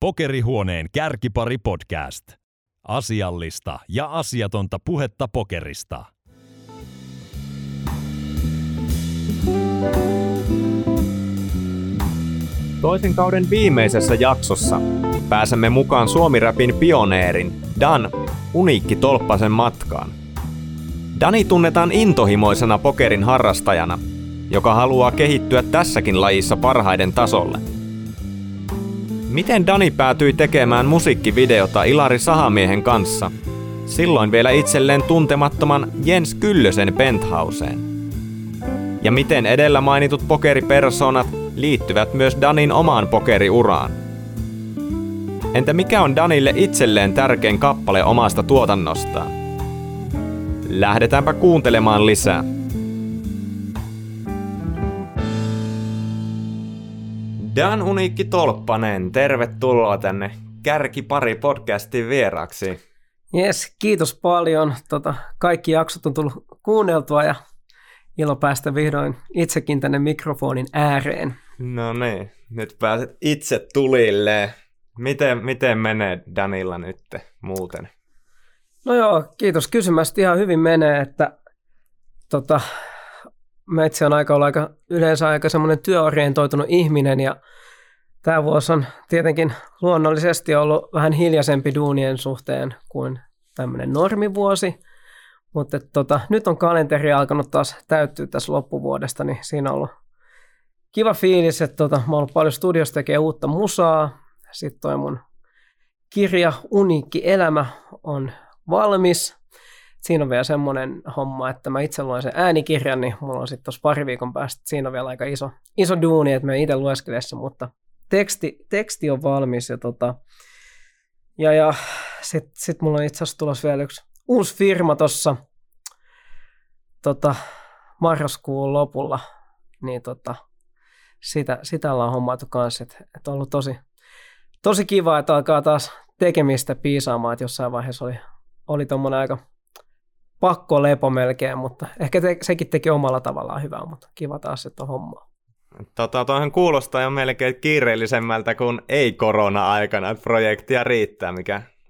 Pokerihuoneen kärkipari podcast. Asiallista ja asiatonta puhetta pokerista. Toisen kauden viimeisessä jaksossa pääsemme mukaan suomiräpin pioneerin Dan Uniikki Tolppasen matkaan. Dani tunnetaan intohimoisena pokerin harrastajana, joka haluaa kehittyä tässäkin lajissa parhaiden tasolle. Miten Dani päätyi tekemään musiikkivideota Ilari Sahamiehen kanssa, silloin vielä itselleen tuntemattoman Jens Kyllösen penthouseen? Ja miten edellä mainitut pokeripersonat liittyvät myös Danin omaan pokeriuraan? Entä mikä on Danille itselleen tärkein kappale omasta tuotannostaan? Lähdetäänpä kuuntelemaan lisää. Dan Uniikki Tolppanen, tervetuloa tänne Kärkipari podcastin vieraksi. Jes, kiitos paljon. Kaikki jaksot on tullut kuunneltua ja ilo päästä vihdoin itsekin tänne mikrofonin ääreen. No niin, nyt pääset itse tulille. Miten menee Danilla nyt muuten? No joo, kiitos kysymästä. Ihan hyvin menee, että mä itse olen yleensä aika semmoinen työorientoitunut ihminen, ja tämä vuosi on tietenkin luonnollisesti ollut vähän hiljaisempi duunien suhteen kuin tämmöinen normivuosi, mutta nyt on kalenteri alkanut taas täyttyä tässä loppuvuodesta, niin siinä on ollut kiva fiilis, että mä oon ollut paljon studiossa tekee uutta musaa. Sitten toi mun kirja Uniikki elämä on valmis. Siinä on vielä semmoinen homma, että mä itse luen sen äänikirjan, niin mulla on sitten tuossa pari viikon päästä, siinä on vielä aika iso duuni, että mä itse lueskelen sen, mutta teksti on valmis. Ja sitten mulla on itse asiassa tulossa vielä yksi uusi firma tuossa marraskuun lopulla, niin sitä ollaan hommattu kanssa, että on ollut tosi kiva, että alkaa taas tekemistä piisaamaan, että jossain vaiheessa oli tommoinen aika pakko lepo melkein, mutta ehkä sekin teki omalla tavallaan hyvää, mutta kiva taas, että on hommaa. Tuohan kuulostaa jo melkein kiireellisemmältä kuin ei korona-aikana, että projektia riittää,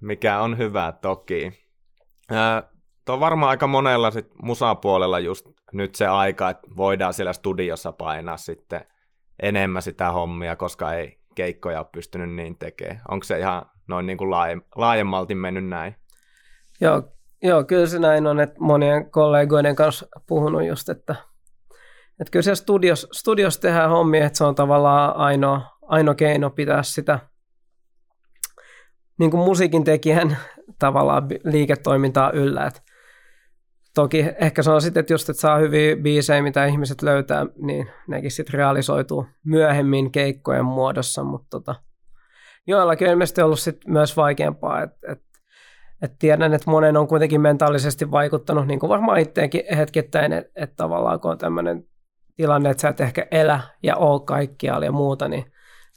mikä on hyvä toki. Tuo on varmaan aika monella sit musapuolella just nyt se aika, että voidaan siellä studiossa painaa sitten enemmän sitä hommia, koska ei keikkoja ole pystynyt niin tekemään. Onko se ihan noin niin kuin laajemmalti mennyt näin? Joo, kyllä se näin on, että monien kollegoiden kanssa puhunut just, että kyllä siellä studios tehdään hommia, että se on tavallaan ainoa keino pitää sitä niin kuin musiikin tekijän tavallaan liiketoimintaa yllä. Et toki ehkä se on sitten, että just, että saa hyviä biisejä, mitä ihmiset löytää, niin nekin sitten realisoituu myöhemmin keikkojen muodossa, mutta joillakin on ilmeisesti ollut sitten myös vaikeampaa, että tiedän, että monen on kuitenkin mentaalisesti vaikuttanut, niin kuin varmaan itteenkin hetkittäin, että tavallaan kun on tämmöinen tilanne, että sä et ehkä elä ja oo kaikkialla ja muuta, niin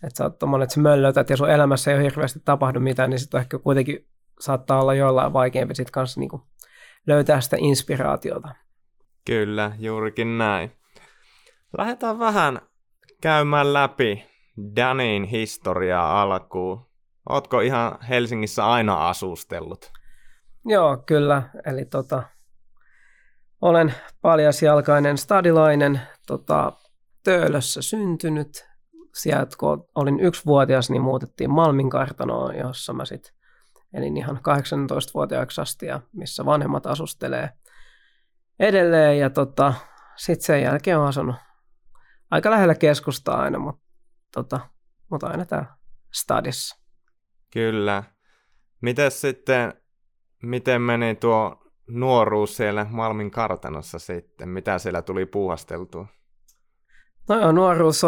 että sä oot tommoinen, että sä möllötät ja sun elämässä ei ole hirveästi tapahdu mitään, niin sitten ehkä kuitenkin saattaa olla jollain vaikeampi sitten kanssa niin kuin löytää sitä inspiraatiota. Kyllä, juurikin näin. Lähdetään vähän käymään läpi Danin historiaa alkuun. Ootko ihan Helsingissä aina asustellut? Joo, kyllä. Eli olen paljasjalkainen stadilainen, Töölössä syntynyt. Sieltä kun olin 1-vuotias, niin muutettiin Malminkartanoon, jossa mä sitten elin ihan 18-vuotiaaksi asti, ja missä vanhemmat asustelee edelleen. Ja sitten sen jälkeen olen asunut aika lähellä keskustaa aina, mutta aina täällä stadissa. Kyllä. Miten meni tuo nuoruus siellä Malminkartanossa sitten? Mitä siellä tuli puuhasteltua? No joo, nuoruus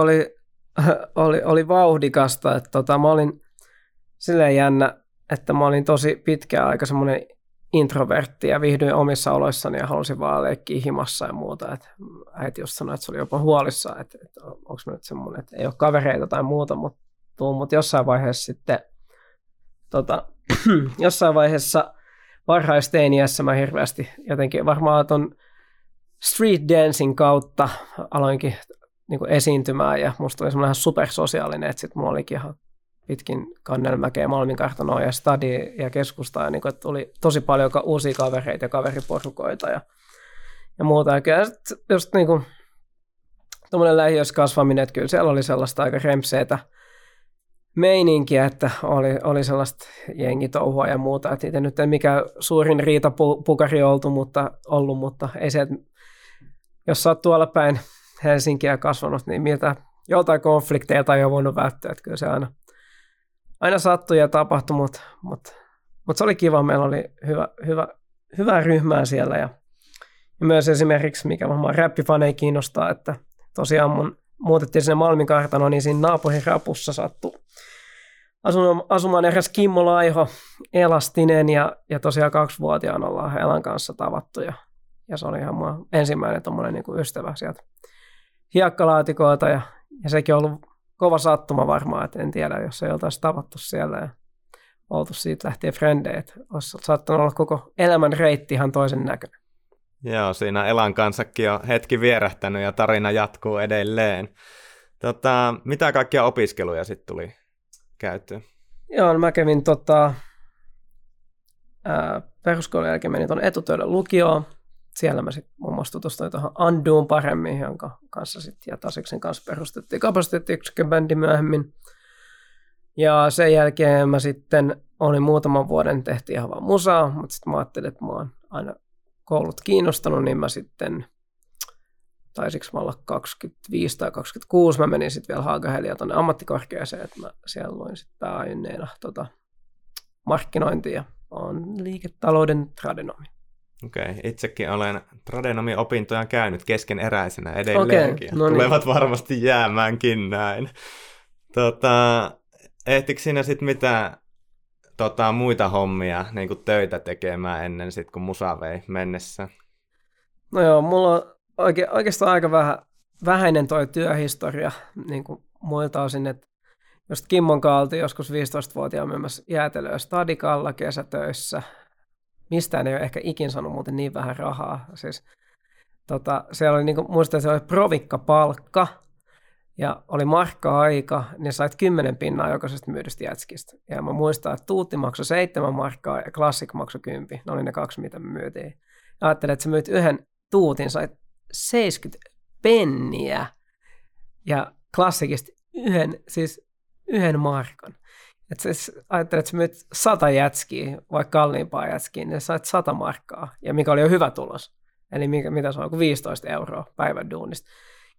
oli vauhdikasta. Että mä olin silleen jännä, että mä olin tosi pitkään aika semmoinen introvertti ja viihdyin omissa oloissani ja halusin vaan leikkiä himassa ja muuta. Että äiti just sanoi, että se oli jopa huolissaan, että onko mä nyt semmoinen, että ei ole kavereita tai muuta, mutta jossain vaiheessa sitten jossain vaiheessa varhaisteiniässä mä hirveästi jotenkin varmaan ton street dancing kautta aloinkin niin kuin esiintymään, ja musta oli semmoinen ihan supersosiaalinen, että sit mulla olikin ihan pitkin Kannelmäkeä, Malminkartanoa ja Stadia ja keskustaa, niin että oli tosi paljon uusia kavereita ja kaveriporukoita ja muuta. Ja kyllä just niin kuin tuommoinen lähiössä kasvaminen, että kyllä siellä oli sellaista aika rempseetä meininkiä, että oli sellaista jengitouhua ja muuta. Että niitä nyt ei mikään suurin riitapukari ollut, mutta ei se, että jos sä oot tuolla päin Helsinkiä kasvanut, niin miltä joltain konflikteilta ei ole voinut välttyä. Että kyllä se aina sattui ja tapahtui, mutta se oli kiva. Meillä oli hyvää ryhmää siellä ja myös esimerkiksi, mikä varmaan räppifaneja kiinnostaa, että tosiaan mun muutettiin sinne Malminkartanoon, niin siinä naapurin rapussa sattui asumaan eräs Kimmo Laiho, Elastinen ja tosiaan 2-vuotiaana ollaan Elan kanssa tavattu ja se oli ihan mun ensimmäinen tommoinen niin kuin ystävä sieltä hiekkalaatikoilta ja sekin on ollut kova sattuma varmaan, että en tiedä, jos ei oltaisi tavattu siellä ja oltu siitä lähtien frendejä, että olisi saattanut olla koko elämän reitti ihan toisen näköinen. Joo, siinä Elan kanssakin on hetki vierähtänyt ja tarina jatkuu edelleen. Mitä kaikkia opiskeluja sitten tuli käyttöön? Joo, no mä kävin peruskoulun jälkeen menin tuonne etutöiden lukioon. Siellä mä sitten muun muassa tutustuin tuohon Anduun paremmin, jonka kanssa sitten ja Taseksen kanssa perustettiin Kapasiteettiyksikkö bändi myöhemmin. Ja sen jälkeen mä sitten olin muutaman vuoden, tehtiin ihan vaan musaa, mutta sitten mä ajattelin, että mä oon aina koulut kiinnostanut, niin mä sitten, taisinko mä olla 25 tai 26, mä menin sitten vielä Haagahelia tuonne ammattikorkeaseen, että mä siellä luin sitten pääaineena markkinointia ja on liiketalouden tradenomi. Okei, itsekin olen tradenomi-opintoja käynyt keskeneräisenä edelleenkin. Okay, no niin. Tulevat varmasti jäämäänkin näin. Ehtikö siinä sitten mitään muita hommia, niin kuin töitä tekemään ennen sit, kun musa vei mennessä? No joo, mulla on oikeastaan aika vähäinen toi työhistoria niin kuin muilta osin, että just Kimmon kanssa joskus 15-vuotiaan myymässä jäätelöä Stadikalla kesätöissä. Mistään ei ole ehkä ikin saanut muuten niin vähän rahaa. Siis, siellä oli, niin kuin, muistan, että se oli provikkapalkka ja oli markka-aika, niin sait 10 pinnaa jokaisesta myydystä jätskistä. Ja mä muistan, että Tuutti maksoi 7 markkaa ja Classic maksoi 10. Ne oli ne 2, mitä me myytiin. Ja ajattelin, että sä myyt yhden Tuutin, sait 70 penniä ja Classicista yhden markan. Ajattelin, että sä myyt 100 jätskiä, vaikka kalliimpaa jätskiä, niin sait 100 markkaa, ja mikä oli jo hyvä tulos. Eli mitä se on, kuin 15 € päivän duunista.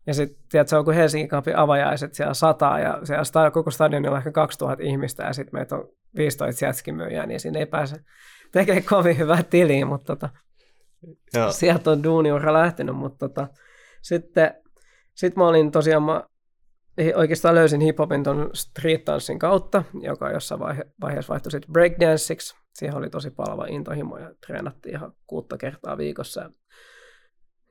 Ja sitten se on kuin Helsingin kaupin avajaiset, siellä 100, ja siellä koko stadionilla on ehkä 2000 ihmistä, ja sitten meitä on 15 jätskimyyjää, niin siinä ei pääse tekemään kovin hyvää tiliä, mutta sieltä on duuniura lähtenyt. Mutta sitten mä olin tosiaan... Oikeastaan löysin hiphopin tuon street-tanssin kautta, joka jossain vaiheessa vaihtui sitten breakdanceiksi. Siihen oli tosi palava intohimo ja treenattiin ihan 6 kertaa viikossa.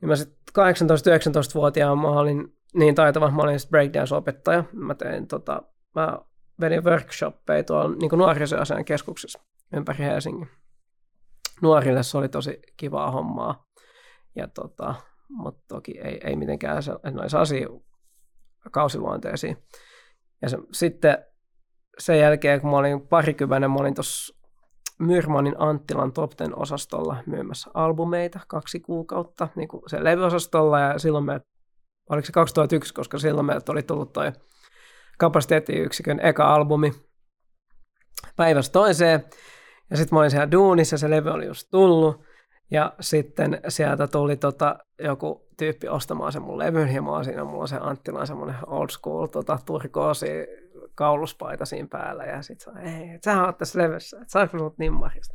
Ja mä sitten 18-19-vuotiaan mä olin niin taitava, mä olin sitten breakdance-opettaja. Mä vedin workshoppeja tuolla niin nuorisoasian keskuksessa ympäri Helsingin. Nuorille se oli tosi kivaa hommaa, mutta toki ei mitenkään noissa asioissa. Kausiluonteisiin. Ja sitten sen jälkeen, kun mä olin parikymmenen, mä olin tuossa Myrmanin Anttilan Top 10-osastolla myymässä albumeita 2 kuukautta niin kuin sen levyosastolla, ja silloin oliko se 2001, koska silloin meiltä oli tullut toi Kapasiteettiyksikön eka albumi päivästä toiseen, ja sitten mä olin siellä duunissa, se levy oli just tullut, ja sitten sieltä tuli joku tyyppi ostamaan sen mun levyn, ja mä oon siinä, mulla on se Anttilan semmoinen old school turkoosi kauluspaita siinä päällä, ja sit sanoi, että sähän oot tässä levyssä, että saanko minut nimmarista?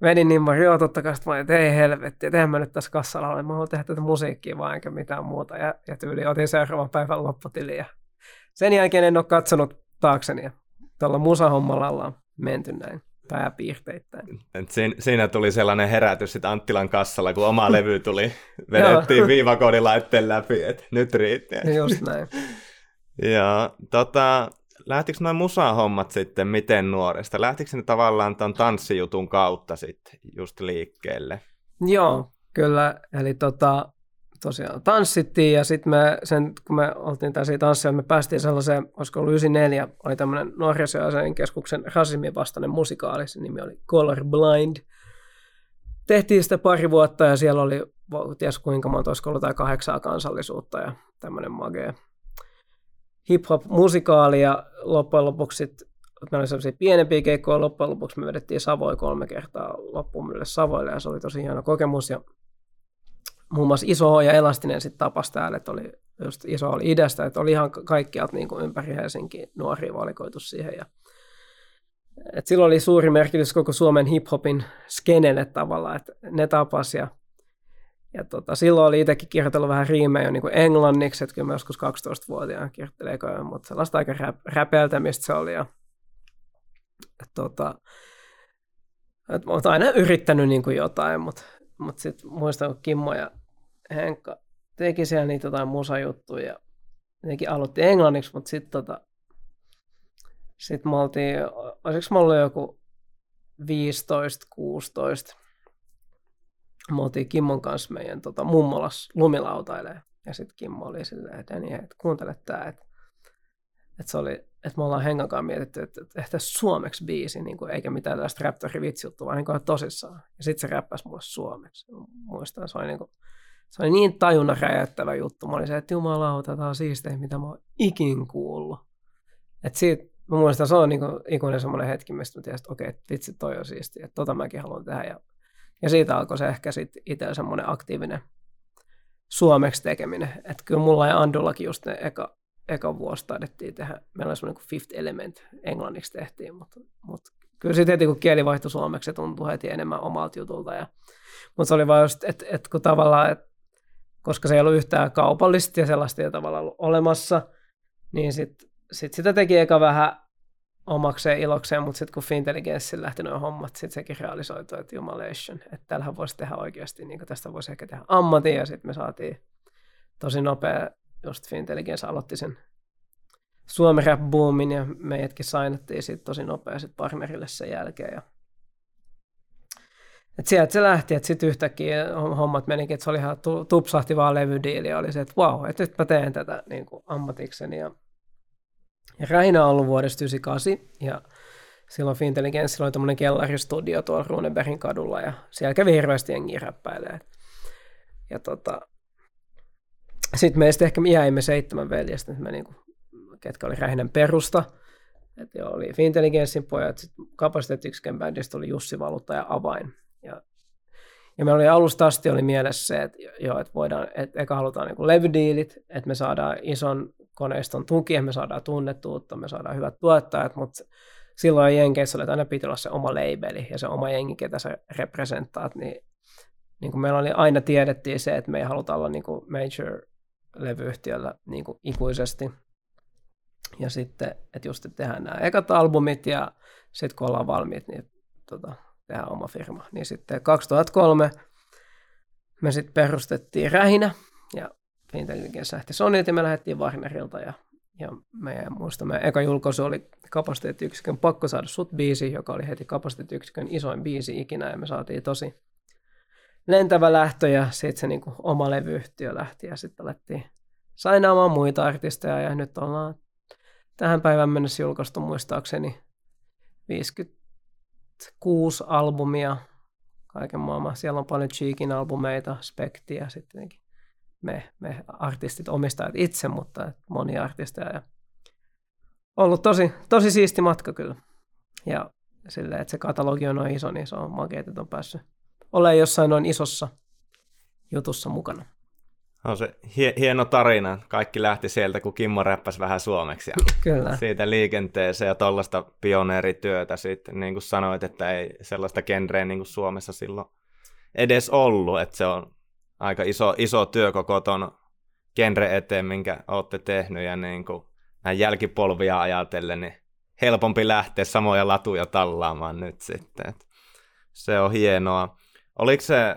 Menin nimmari, joo totta kai, sitten että ei helvetti, että eihän mä nyt tässä kassalla ole, mä oon tehdä tätä musiikkia vaan enkä mitään muuta, ja tyyli otin seuraavan päivän lopputili, ja sen jälkeen en oo katsonut taakseni, ja tuolla musahommalla ollaan menty näin. Pääpiirteittäin. Siinä tuli sellainen herätys sitten Anttilan kassalla, kun oma levy tuli. Vedettiin viivakoodin laitteen läpi, että nyt riittää. Just näin. Joo, lähtikö nuo musahommat sitten miten nuoresta? Lähtikö ne tavallaan tämän tanssijutun kautta sitten just liikkeelle? Joo, kyllä. Eli tosiaan tanssittiin ja sitten me sen, kun me oltiin tässä tanssia, me päästiin sellaiseen, olisiko ollut 94, oli tämmöinen Norjasiaisen keskuksen rasismin vastainen musikaali, sen nimi oli Colorblind. Tehtiin sitä pari vuotta ja siellä oli, ties kuinka monta, olisiko ollut tai 8 kansallisuutta ja tämmöinen magee hip-hop-musikaali ja loppujen lopuksi sitten, meillä oli sellaisia pienempiä keikkoja, loppujen lopuksi me vedettiin Savoy 3 kertaa loppumille Savoille ja se oli tosi hieno kokemus ja muun muassa Iso H ja Elastinen sitten tapasi täällä, että oli just Iso oli idästä, että oli ihan kaikkialta niin kuin ympäri Helsinkiä nuoria valikoitu siihen. Ja, et silloin oli suuri merkitys koko Suomen hip-hopin skenelle tavallaan, että ne tapas. Ja silloin oli itsekin kirjoitellut vähän riimejä jo niin kuin englanniksi, että kyllä mä joskus 12-vuotiaana kirjoittelin, mutta sellaista aika räpeltämistä se oli. Mä oon aina yrittänyt niin kuin jotain, mutta sitten muistan, kun Kimmo ja Henkka teki siellä niitä jotain musajuttuja ja nekin aloitti englanniksi, mutta sitten sit me oltiin, olisiko me ollut joku 15-16, me oltiin Kimmon kanssa meidän mummolassa lumilautailemaan ja sitten Kimmo oli silleen, että Dani, kuuntele tää, että me ollaan Henkankaan mietitty, että tehtäisiin suomeksi biisi, niin kuin, eikä mitään tällaista rap-tori-vitsijuttua, vaan niin tosissaan. Ja sitten se räppäsi mulle suomeksi. Muistan, se oli niin tajunnan räjäyttävä juttu. Mä olin se, että jumalauta, tää on siistejä, mitä mä oon ikin kuullut. Että siitä, mä muistan, se on niin kuin ikuinen semmoinen hetki, mistä mä tiedän, että okei, vitsi, toi on siistiä, että mäkin haluan tehdä. Ja siitä alkoi se ehkä sitten itse semmoinen aktiivinen suomeksi tekeminen. Että kyllä mulla ja Andullakin just ne eka vuosi taidettiin tehdä. Meillä oli semmoinen kuin Fifth Element, englanniksi tehtiin, mutta kyllä sitten heti kun kieli vaihtui suomeksi, se tuntui heti enemmän omalta jutulta. Mutta se oli vaan just, että kun tavallaan, koska se ei ollut yhtään kaupallista ja sellaista ei tavallaan ollut olemassa, niin sit sitä teki eka vähän omakseen ilokseen, mutta sitten kun Fintelligenssiin lähti nuo hommat, sitten sekin realisoitui, että jumalation, että tällähän voisi tehdä oikeasti, niin tästä voisi ehkä tehdä ammatin, ja sitten me saatiin tosi nopea just Fintelligens aloitti sen suomiräp-boomin ja meidätkin sainattiin siitä tosi nopeasti Parmerille sen jälkeen. Ja et sieltä se lähti, että sitten yhtäkkiä hommat menikin, että se oli ihan tupsahti vaan levydiili ja oli se, että vau, että nyt mä teen tätä niin kuin ammatikseni. Ja Rähinä on ollut vuodesta 1998 ja silloin Fintelligensillä oli tämmöinen kellaristudio tuolla Runebergin kadulla ja siellä kävi hirveästi jengiä räppäilemään. Ja sitten meistä ehkä jäimme 7 veljestä, me niinku, ketkä oli Rähinän perusta. Et jo oli Fintelligenssin pojat, sitten kapasiteettiyksikön bändistä oli Jussi Valutta ja Avain. Ja meillä oli alusta asti oli mielessä se, että eka halutaan niinku levydiilit, että me saadaan ison koneiston tuki, me saadaan tunnettuutta, me saadaan hyvät tuottajat, mutta silloin jenkeissä oli, että aina piti olla se oma labeli ja se oma jengi, ketä sä representaat, niin kuin meillä oli, aina tiedettiin se, että me ei haluta olla niin kuin major-levyyhtiöllä niin kuin ikuisesti. Ja sitten, että just tehdään nämä ekat albumit ja sitten kun ollaan valmiit, niin tehdään oma firma. Niin sitten 2003 me sitten perustettiin Rähinä ja Fintelligens lähti Sonylta ja me lähdettiin Warnerilta. Ja meidän eka julkaisu oli Kapasiteettiyksikön Pakko saada sut -biisi, joka oli heti Kapasiteettiyksikön isoin biisi ikinä ja me saatiin tosi lentävä lähtö ja sitten se niinku oma levyyhtiö lähti ja sitten alettiin sainaamaan muita artisteja ja nyt ollaan tähän päivään mennessä julkaistu muistaakseni 56 albumia kaiken maailman. Siellä on paljon Cheekin albumeita, Spektiä, sitten me artistit omistajat itse, mutta monia artisteja ja ollut tosi siisti matka kyllä ja silleen, että se katalogi on noin iso, niin se on makeet, että on päässyt olen jossain noin isossa jutussa mukana. On se hieno tarina. Kaikki lähti sieltä, kun Kimmo räppäsi vähän suomeksi. Kyllä. Siitä liikenteeseen ja tuollaista pioneerityötä. Sitten, niin kuin sanoit, että ei sellaista genreä niin kuin Suomessa silloin edes ollut. Että se on aika iso työ koko ton genre eteen, minkä olette tehnyt. Ja niin kuin näin jälkipolvia ajatellen, niin helpompi lähteä samoja latuja tallaamaan nyt sitten. Että se on hienoa. Oliko se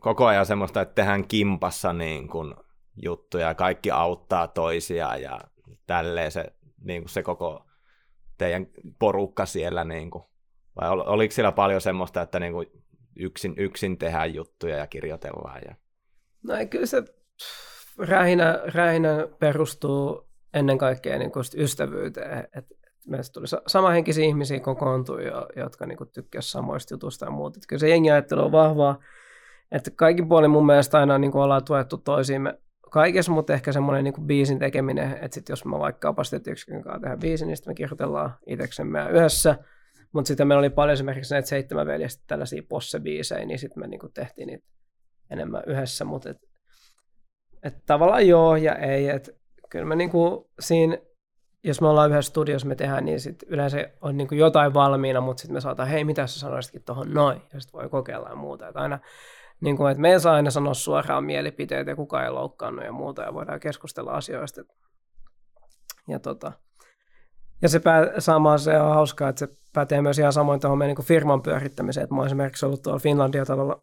koko ajan semmoista, että tehdään kimpassa niin kuin juttuja, kaikki auttaa toisiaan ja tälleen se, niin kuin se koko teidän porukka siellä? Niin kuin, vai oliko siellä paljon semmoista, että niin kuin yksin tehdään juttuja ja kirjoitellaan? Ja... No ei, kyllä se Rähinä perustuu ennen kaikkea niin kuin ystävyyteen. Meistä tuli samanhenkisiä ihmisiä kokoontui, jotka niin kuin tykkäsivät samoista jutuista ja muuta. Kyllä se jengiajattelu on vahvaa. Että kaikin puolin mun mielestä aina niin kuin ollaan tuettu toisiimme kaikessa, mutta ehkä semmoinen niin kuin biisin tekeminen, että sit jos mä vaikka kapasiteettiyksikön kanssa tehdään biisin, niin sitten me kirjoitellaan itseksemme ja yhdessä. Mutta sitten meillä oli paljon esimerkiksi näitä 7 veljestä tällaisia posse-biisejä, niin sitten me niin kuin tehtiin niitä enemmän yhdessä. Mutta tavallaan joo ja ei. Et kyllä me niin kuin siinä, jos me ollaan yhdessä studiossa, me tehdään, niin sitten yleensä on niin kuin jotain valmiina, mutta sitten me saataan, hei, mitä sä sanoisitkin tuohon noin, ja sitten voi kokeilla ja muuta. Et aina, niin kuin, että me ei saa aina sanoa suoraan mielipiteitä ja kukaan ei loukkaannut ja muuta, ja voidaan keskustella asioista. Ja se sama, se on hauskaa, että se pätee myös ihan samoin tuohon meidän niin firman pyörittämiseen. Et mä oon esimerkiksi ollut tuolla Finlandia-talolla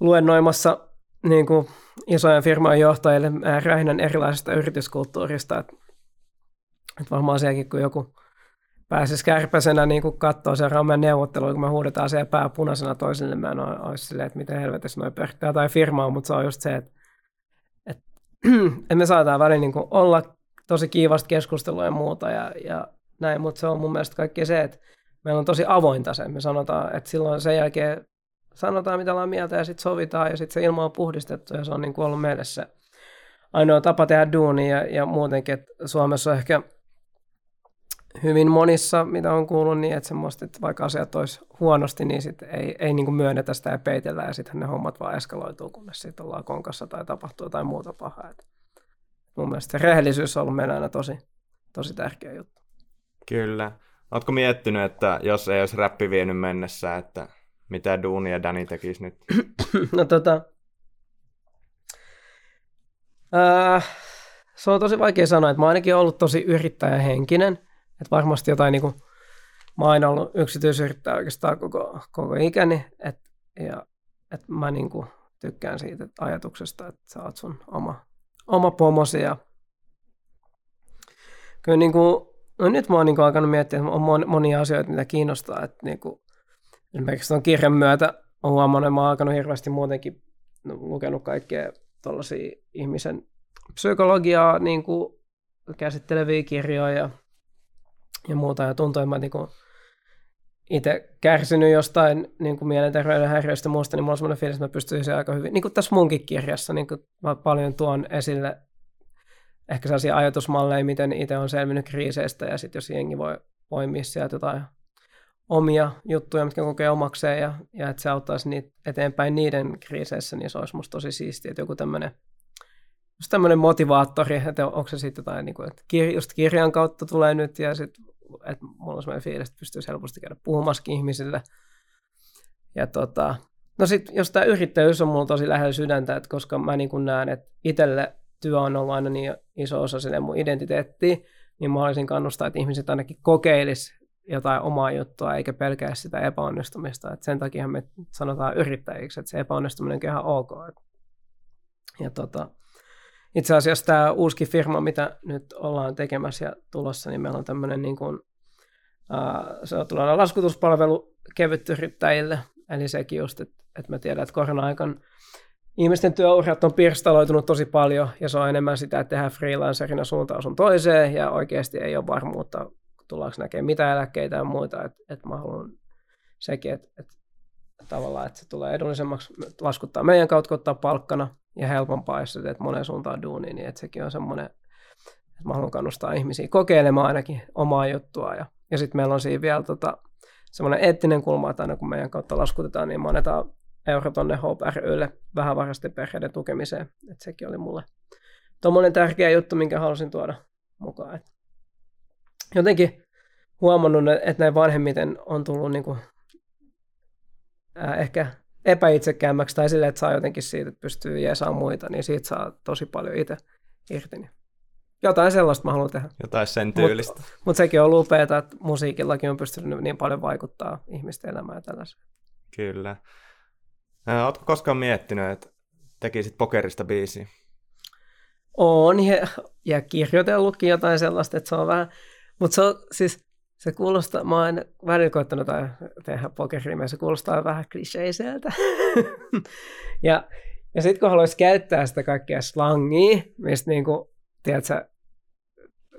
luennoimassa niin kuin isojen firmojen johtajille Rähinän erilaisesta yrityskulttuurista. Et varmaan sielläkin, kun joku pääsisi kärpäsenä niin kuin kattoo seuraamaan meidän neuvottelua, kun me huudetaan siellä pää punaisena toisille, mä en olisi silleen, että miten helvetissä noi pyörittää tai firmaa, mutta se on just se, että me saadaan väliin niin kuin olla tosi kiivasta keskustelua ja muuta ja näin, mutta se on mun mielestä kaikki se, että meillä on tosi avointa se, me sanotaan, että silloin sen jälkeen sanotaan, mitä ollaan mieltä ja sitten sovitaan ja sitten se ilma on puhdistettu ja se on niin kuin ollut meille se ainoa tapa tehdä duunia ja muutenkin, että Suomessa on ehkä hyvin monissa, mitä on kuullut, niin että semmoista, että vaikka asiat olisi huonosti, niin sitten ei niin kuin myönnetä sitä ja peitellä ja sitten ne hommat vaan eskaloituu, kunnes sitten ollaan konkassa tai tapahtuu tai muuta pahaa. Mun mielestä rehellisyys on ollut meillä aina tosi tärkeä juttu. Kyllä. Ootko miettinyt, että jos ei olisi räppi vienyt mennessä, että mitä duunia Dani tekisi nyt? No se on tosi vaikea sanoa, että mä ainakin ollut tosi yrittäjähenkinen. Että varmasti jotain niin kuin, mä oon aina ollut yksityisyrittäjä oikeastaan koko ikäni. Et mä niin kuin, tykkään siitä ajatuksesta, että sä oot sun oma pomosi. Ja kyllä niin kuin, no nyt mä oon niin kuin, alkanut miettiä, että on monia asioita, mitä kiinnostaa. Että niin kuin, esimerkiksi tuon kirjan myötä on huomannut, että mä oon alkanut hirveästi muutenkin lukenut kaikkea tuollaisia ihmisen psykologiaa niin kuin, käsitteleviä kirjoja ja muuta, ja tuntuu, että mä niinku itse kärsinyt jostain niinku mielenterveyden häiriöistä muusta, niin mulla on semmoinen fiilis, että mä pystyisin sen aika hyvin. Niin kuin tässä munkin kirjassa, niin kuin mä paljon tuon esille ehkä sellaisia ajatusmalleja, miten itse on selvinnyt kriiseistä, ja sitten jos jengi voi poimia sieltä jotain omia juttuja, mitkä kokee omakseen, ja että se auttaisi niitä eteenpäin niiden kriiseissä, niin se olisi musta tosi siistiä, että joku tämmöinen motivaattori, että onko se sitten jotain, niin kuin, että just kirjan kautta tulee nyt, ja sitten että mulla on semmoinen fiilis, että pystyisi helposti käydä puhumassakin ihmisille. Ja no sitten, jos tämä yrittäjyys on mulla tosi lähellä sydäntä, että koska mä niin kuin näen, että itselle työ on ollut aina niin iso osa sinne mun identiteettiä, niin mä haluaisin kannustaa, että ihmiset ainakin kokeilisi jotain omaa juttua, eikä pelkää sitä epäonnistumista. Et sen takia me sanotaan yrittäjiksi, että se epäonnistuminen on ihan ok. Ja itse asiassa tämä uusi firma, mitä nyt ollaan tekemässä ja tulossa, niin meillä on tämmöinen niin kuin, se on tullut laskutuspalvelu kevytyrittäjille. Eli sekin just, että mä tiedän, että korona-aikan ihmisten työurat on pirstaloitunut tosi paljon, ja se on enemmän sitä, että tehdään freelancerina suuntaan sun toiseen, ja oikeasti ei ole varmuutta, tullaanko näkemään mitä eläkkeitä ja muita. Että mä haluan sekin, että tavallaan, että se tulee edullisemmaksi laskuttaa meidän kautta, kun ottaa palkkana, ja helpompaa, jos sä teet moneen suuntaan duunia, niin että sekin on semmoinen, että mä haluan kannustaa ihmisiä kokeilemaan ainakin omaa juttua. Ja sitten meillä on siinä vielä semmoinen eettinen kulma, että aina kun meidän kautta laskutetaan, niin me annetaan euro tonne H.P.R.Y:lle vähävaraisten perheiden tukemiseen. Että sekin oli mulle tommoinen tärkeä juttu, minkä halusin tuoda mukaan. Et jotenkin huomannut, että näin vanhemmiten on tullut niinku, ehkä epäitsekäämmäksi tai silleen, että saa jotenkin siitä, että pystyy jeesaa muita, niin siitä saa tosi paljon itse irti. Jotain sellaista mä haluan tehdä. Jotain sen tyylistä. Mutta sekin on upeaa, että musiikillakin on pystynyt niin paljon vaikuttaa ihmisten elämään ja tällaisen. Kyllä. Ootko koskaan miettinyt, että tekisit pokerista biisiä? Oon, ja kirjoitellutkin jotain sellaista, että se on vähän, mutta se on siis, se kuulostaa, mä oon aina välillä koittanut tehdä pokerrimeä, se kuulostaa vähän kliseiseltä. ja Ja sitten kun haluaisi käyttää sitä kaikkea slangia, mistä niinku, tiedätkö,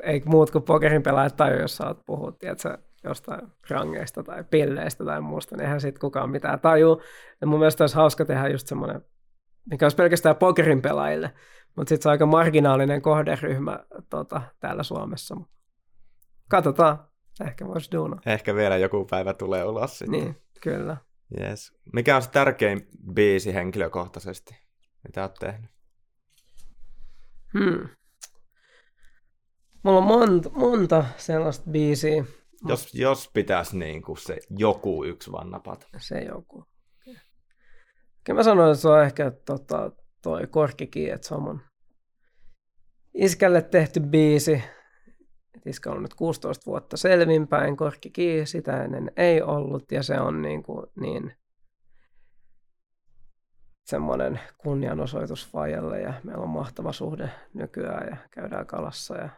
ei muut kuin pokerin pelaajat tajua, jos sä oot puhut, tiedätkö, jostain rangeista tai pilleistä tai muusta, niin eihän siitä kukaan mitään tajua. Ja mun mielestä olisi hauska tehdä just semmoinen, mikä olisi pelkästään pokerin pelaajille, mutta sitten se on aika marginaalinen kohderyhmä täällä Suomessa. Katsotaan, ehkä voisi duunaa. Ehkä vielä joku päivä tulee ulos sitten. Niin, kyllä. Yes. Mikä on se tärkein biisi henkilökohtaisesti, mitä olet tehnyt? Mulla on monta sellaista biisiä. Jos pitäisi niin kuin se joku yksi vaan napata. Se joku. Okay. Kyllä mä sanoin, että se on ehkä toi Korkki kiinni, että se on mun iskälle tehty biisi. Iskä on nyt 16 vuotta selvinpäin, Korkki kiinni, sitä ennen ei ollut. Ja se on niin semmoinen kunnianosoitus fajalle ja meillä on mahtava suhde nykyään ja käydään kalassa ja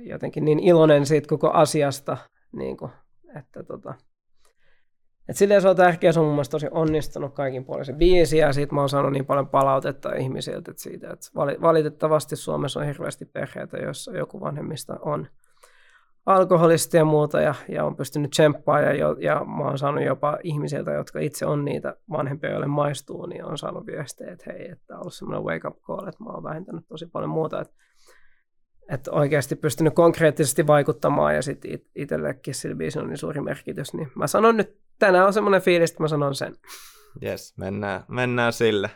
jotenkin niin iloinen siitä koko asiasta, niin kuin, että silleen se on tärkeä, se on mun mielestä tosi onnistunut kaikin puolin se biisi, ja siitä mä oon saanut niin paljon palautetta ihmisiltä siitä, että valitettavasti Suomessa on hirveästi perheitä, joissa joku vanhemmista on alkoholisti ja muuta, ja on pystynyt tsemppaamaan, ja mä oon saanut jopa ihmisiltä, jotka itse on niitä vanhempia, joille maistuu, niin on saanut viestejä, että hei, että on ollut semmoinen wake up call, että mä oon vähentänyt tosi paljon muuta, että oikeasti pystynyt konkreettisesti vaikuttamaan ja sitten itsellekin sillä biisillä on niin suuri merkitys, niin mä sanon nyt, tänään on semmoinen fiilis, että mä sanon sen. Jes, mennään sillä.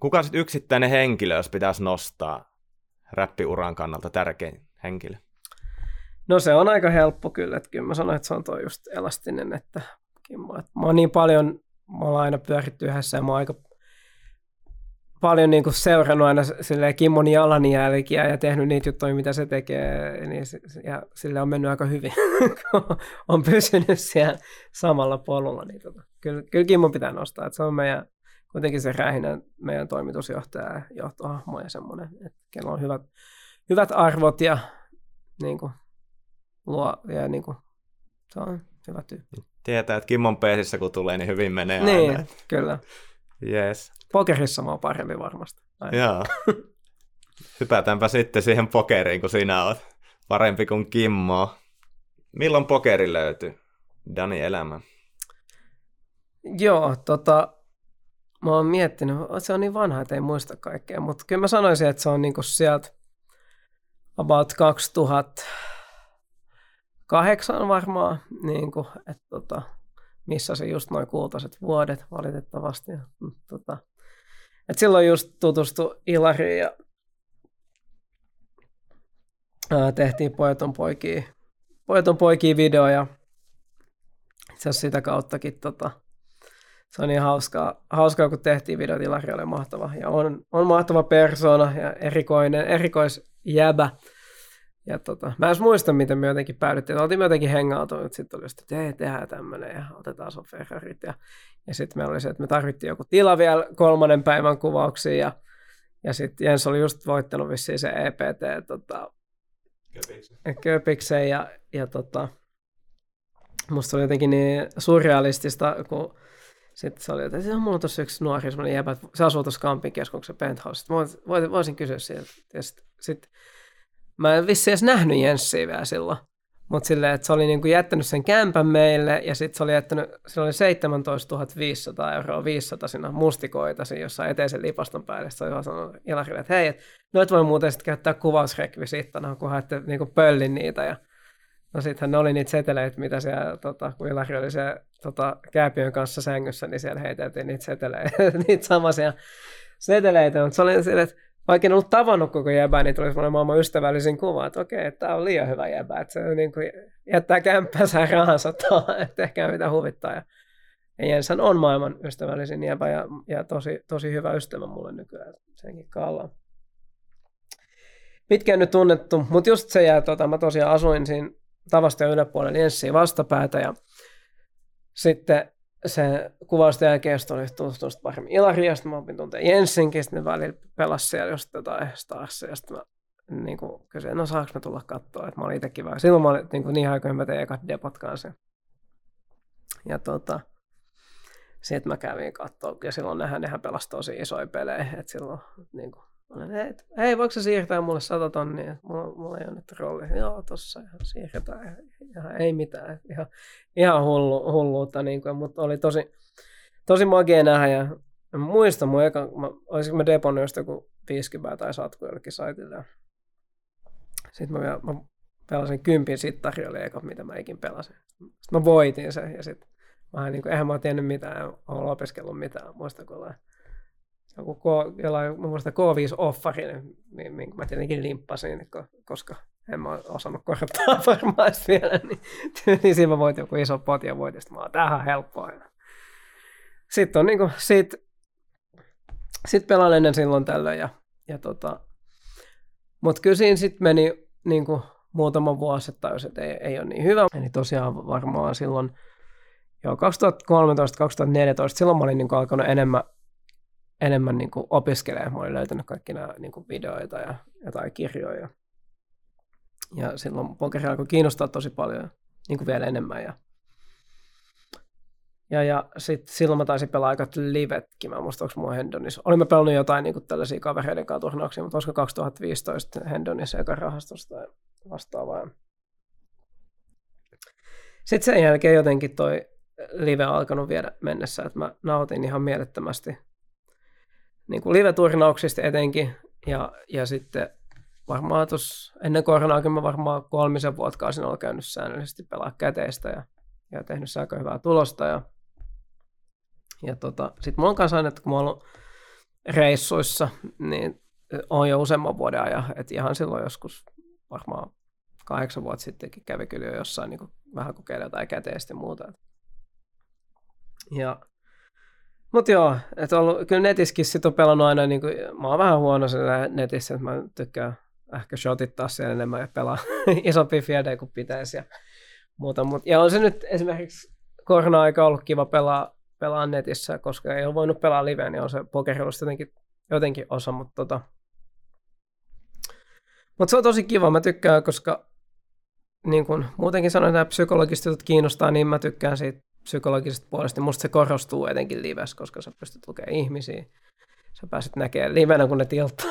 Kuka sitten yksittäinen henkilö, jos pitäisi nostaa räppiuran kannalta tärkein henkilö? No se on aika helppo kyllä, että kyllä mä sanon, että se on toi just Elastinen, että Kimmo, että mä oon niin paljon, mä oon aina pyöritty yhdessä ja mä oon aika paljon niin kuin seurannut aina Kimmon jalanjälkiä ja tehnyt niitä juttuja, mitä se tekee, niin ja sille on mennyt aika hyvin, kun on pysynyt siellä samalla polulla. Niin kyllä Kimmon pitää nostaa, että se on meidän, kuitenkin se Rähinä, meidän toimitusjohtaja, johtohahmo ja semmoinen, että kello on hyvät arvot ja, niin kuin, luo, ja niin kuin, se on hyvä tyyppi. Tietää, että Kimmon peesissä kun tulee, niin hyvin menee aina. Niin, kyllä. Yes. Pokerissa mä oon parempi varmasti. Joo. Hypätäänpä sitten siihen pokeriin, kun sinä oot parempi kuin Kimmo. Milloin pokeri löytyi? Dani elämä. Joo, mä oon miettinyt, se on niin vanha, että ei muista kaikkea, mutta kyllä mä sanoisin, että se on niinku sieltä about 2008 varmaan, niinku, että missä se just noin kultaiset vuodet valitettavasti. Et silloin just tutustui Ilariin ja tehtiin Pojat on poikia -video ja itse asiassa sitä kauttakin se on niin hauskaa, kun tehtiin videot. Ilari oli mahtava ja on mahtava persoona ja erikoisjäbä. Ja mä en muista, miten me jotenkin päädyttiin. Oltiin me jotenkin hengautuneet, sitten oli just, että hei, tehdään tämmöinen ja otetaan Ferrarit. Ja sitten meillä oli se, että me tarvittiin joku tila vielä 3. päivän kuvauksiin. Ja sitten Jens oli just voittanut vissiin se EPT Köpiksen. Ja musta oli jotenkin niin surrealistista, kun sitten se oli, että mulla on tuossa yksi nuori, semmoinen jäbä, että se asuu tuossa Kampin keskuksen penthousesta. Voisin kysyä sieltä. Mä en vissi edes nähnyt Jenssiä vielä silloin, mutta silleen, että se oli niinku jättänyt sen kämpän meille, ja sitten se oli jättänyt, sillä oli 17 500 euroa 500 siinä mustikoita siinä jossain eteisen lipaston päälle. Se oli sanonut Ilarille, että hei, noit voi muuten sitten käyttää kuvausrekvisiittana, kun haette niinku pöllin niitä. Ja no sittenhän ne oli niitä seteleitä, mitä siellä, kun Ilari oli se kääpiön kanssa sängyssä, niin siellä heiteltiin niitä samaisia seteleitä, mutta se oli silleen, että vaikka en ollut tavannut koko jäbää, niin tuli semmoinen maailman ystävällisin kuva, että okei, tämä on liian hyvä jäbä, että se niin kuin jättää kämppänsä ja rahansa tuohon, että tehkää mitä huvittaa. Ja Jenshan on maailman ystävällisin jäbä ja tosi hyvä ystävä mulle nykyään, senkin kallaan. Pitkään nyt tunnettu, mutta just se jää, mä tosiaan asuin siinä Tavastion yläpuolella Jenssiä vastapäätä ja sitten se kuvausten jälkeen oli tutustunut paremmin Ilariin, ja sitten mä opin tuntea Jensinkin, sitten ne välillä pelasi siellä just jotain Starsia, ja sitten mä niin kysyin, no saanko mä tulla katsoa, että mä olin itsekin vähän. Silloin mä olin niin aikoihin, mä tein ekat depot kanssa. Ja se, että mä kävin katsomaan, ja silloin nehän pelasi tosi isoja pelejä, että silloin niin kuin, hei, voiko se siirtää mulle 100 000, mulla ei ole nyt rolli. Joo, tossa siirretään, ihan ei mitään, ihan hulluutta, niin kuin, mutta oli tosi magia nähdä, ja en muista mun eka, olisinko mä deponnut just joku 50 tai 100 jollekin saitille. Sitten mä pelasin 10 sittari oli eka, mitä mä ikin pelasin. Sitten mä voitin sen, ja sitten vähän niin kuin, eihän mä oon tiennyt mitään, en ole opiskellut mitään, muistakolla. Mä muistan K5-offarin, minkä mä tietenkin limppasin, koska en mä osannut korottaa varmaan vielä, niin siinä mä voitin joku iso poti ja voitin, sitten mä oon tähän helppoa. Sitten on niinku, sit pelaan ennen silloin tällöin, mut kyllä siinä sit meni niinku muutama vuosi, että jos et ei ole niin hyvä, eli tosiaan varmaan silloin joo, 2013-2014, silloin mä olin niinku alkanut enemmän niin kuin opiskelemaan. Mä olin löytänyt kaikki nämä niin kuin videoita ja jotain kirjoja. Ja silloin pokeri alkoi kiinnostaa tosi paljon, niin kuin vielä enemmän. Ja sit silloin mä taisin pelaa aika livetkin. Mä en muista, onko mua Hendonissa. Olin mä pelannut jotain niin kuin tällaisia kavereiden kanssa turnauksia, mutta olisiko 2015 Hendonissa eka rahastosta tai vastaavaa. Sitten sen jälkeen jotenkin toi live alkanut viedä mennessä, että mä nautin ihan mielettömästi niin kuin live-turnauksista etenkin, ja sitten varmaan tuossa ennen koronaakin mä varmaan 3 vuotta kausin olen käynyt säännöllisesti pelaa käteistä ja tehnyt se aika hyvää tulosta. Sitten mulla on kanssa aina, että kun mä oon ollut reissuissa, niin on jo useamman vuoden ajan, että ihan silloin joskus varmaan 8 vuotta sittenkin kävi kyllä jo jossain niin kuin vähän kokeilla jotain käteistä ja muuta. Mutta joo, että kyllä netissäkin sit on pelannut aina, niin kuin, mä oon vähän huono siellä netissä, että mä tykkään ehkä shotittaa siellä enemmän ja pelaa isompia fieldejä kuin pitäisi ja muuta. Ja on se nyt esimerkiksi korona-aika ollut kiva pelaa netissä, koska ei ole voinut pelaa liveä, niin on se pokeri ollut jotenkin osa. Mutta se on tosi kiva, mä tykkään, koska niin kun muutenkin sanoin, että nämä psykologiset jutut kiinnostaa, niin mä tykkään siitä psykologisesta puolesta. Musta se korostuu etenkin livessä, koska sä pystyt lukemaan ihmisiä. Sä pääset näkemään livenä, kun ne tiltaa.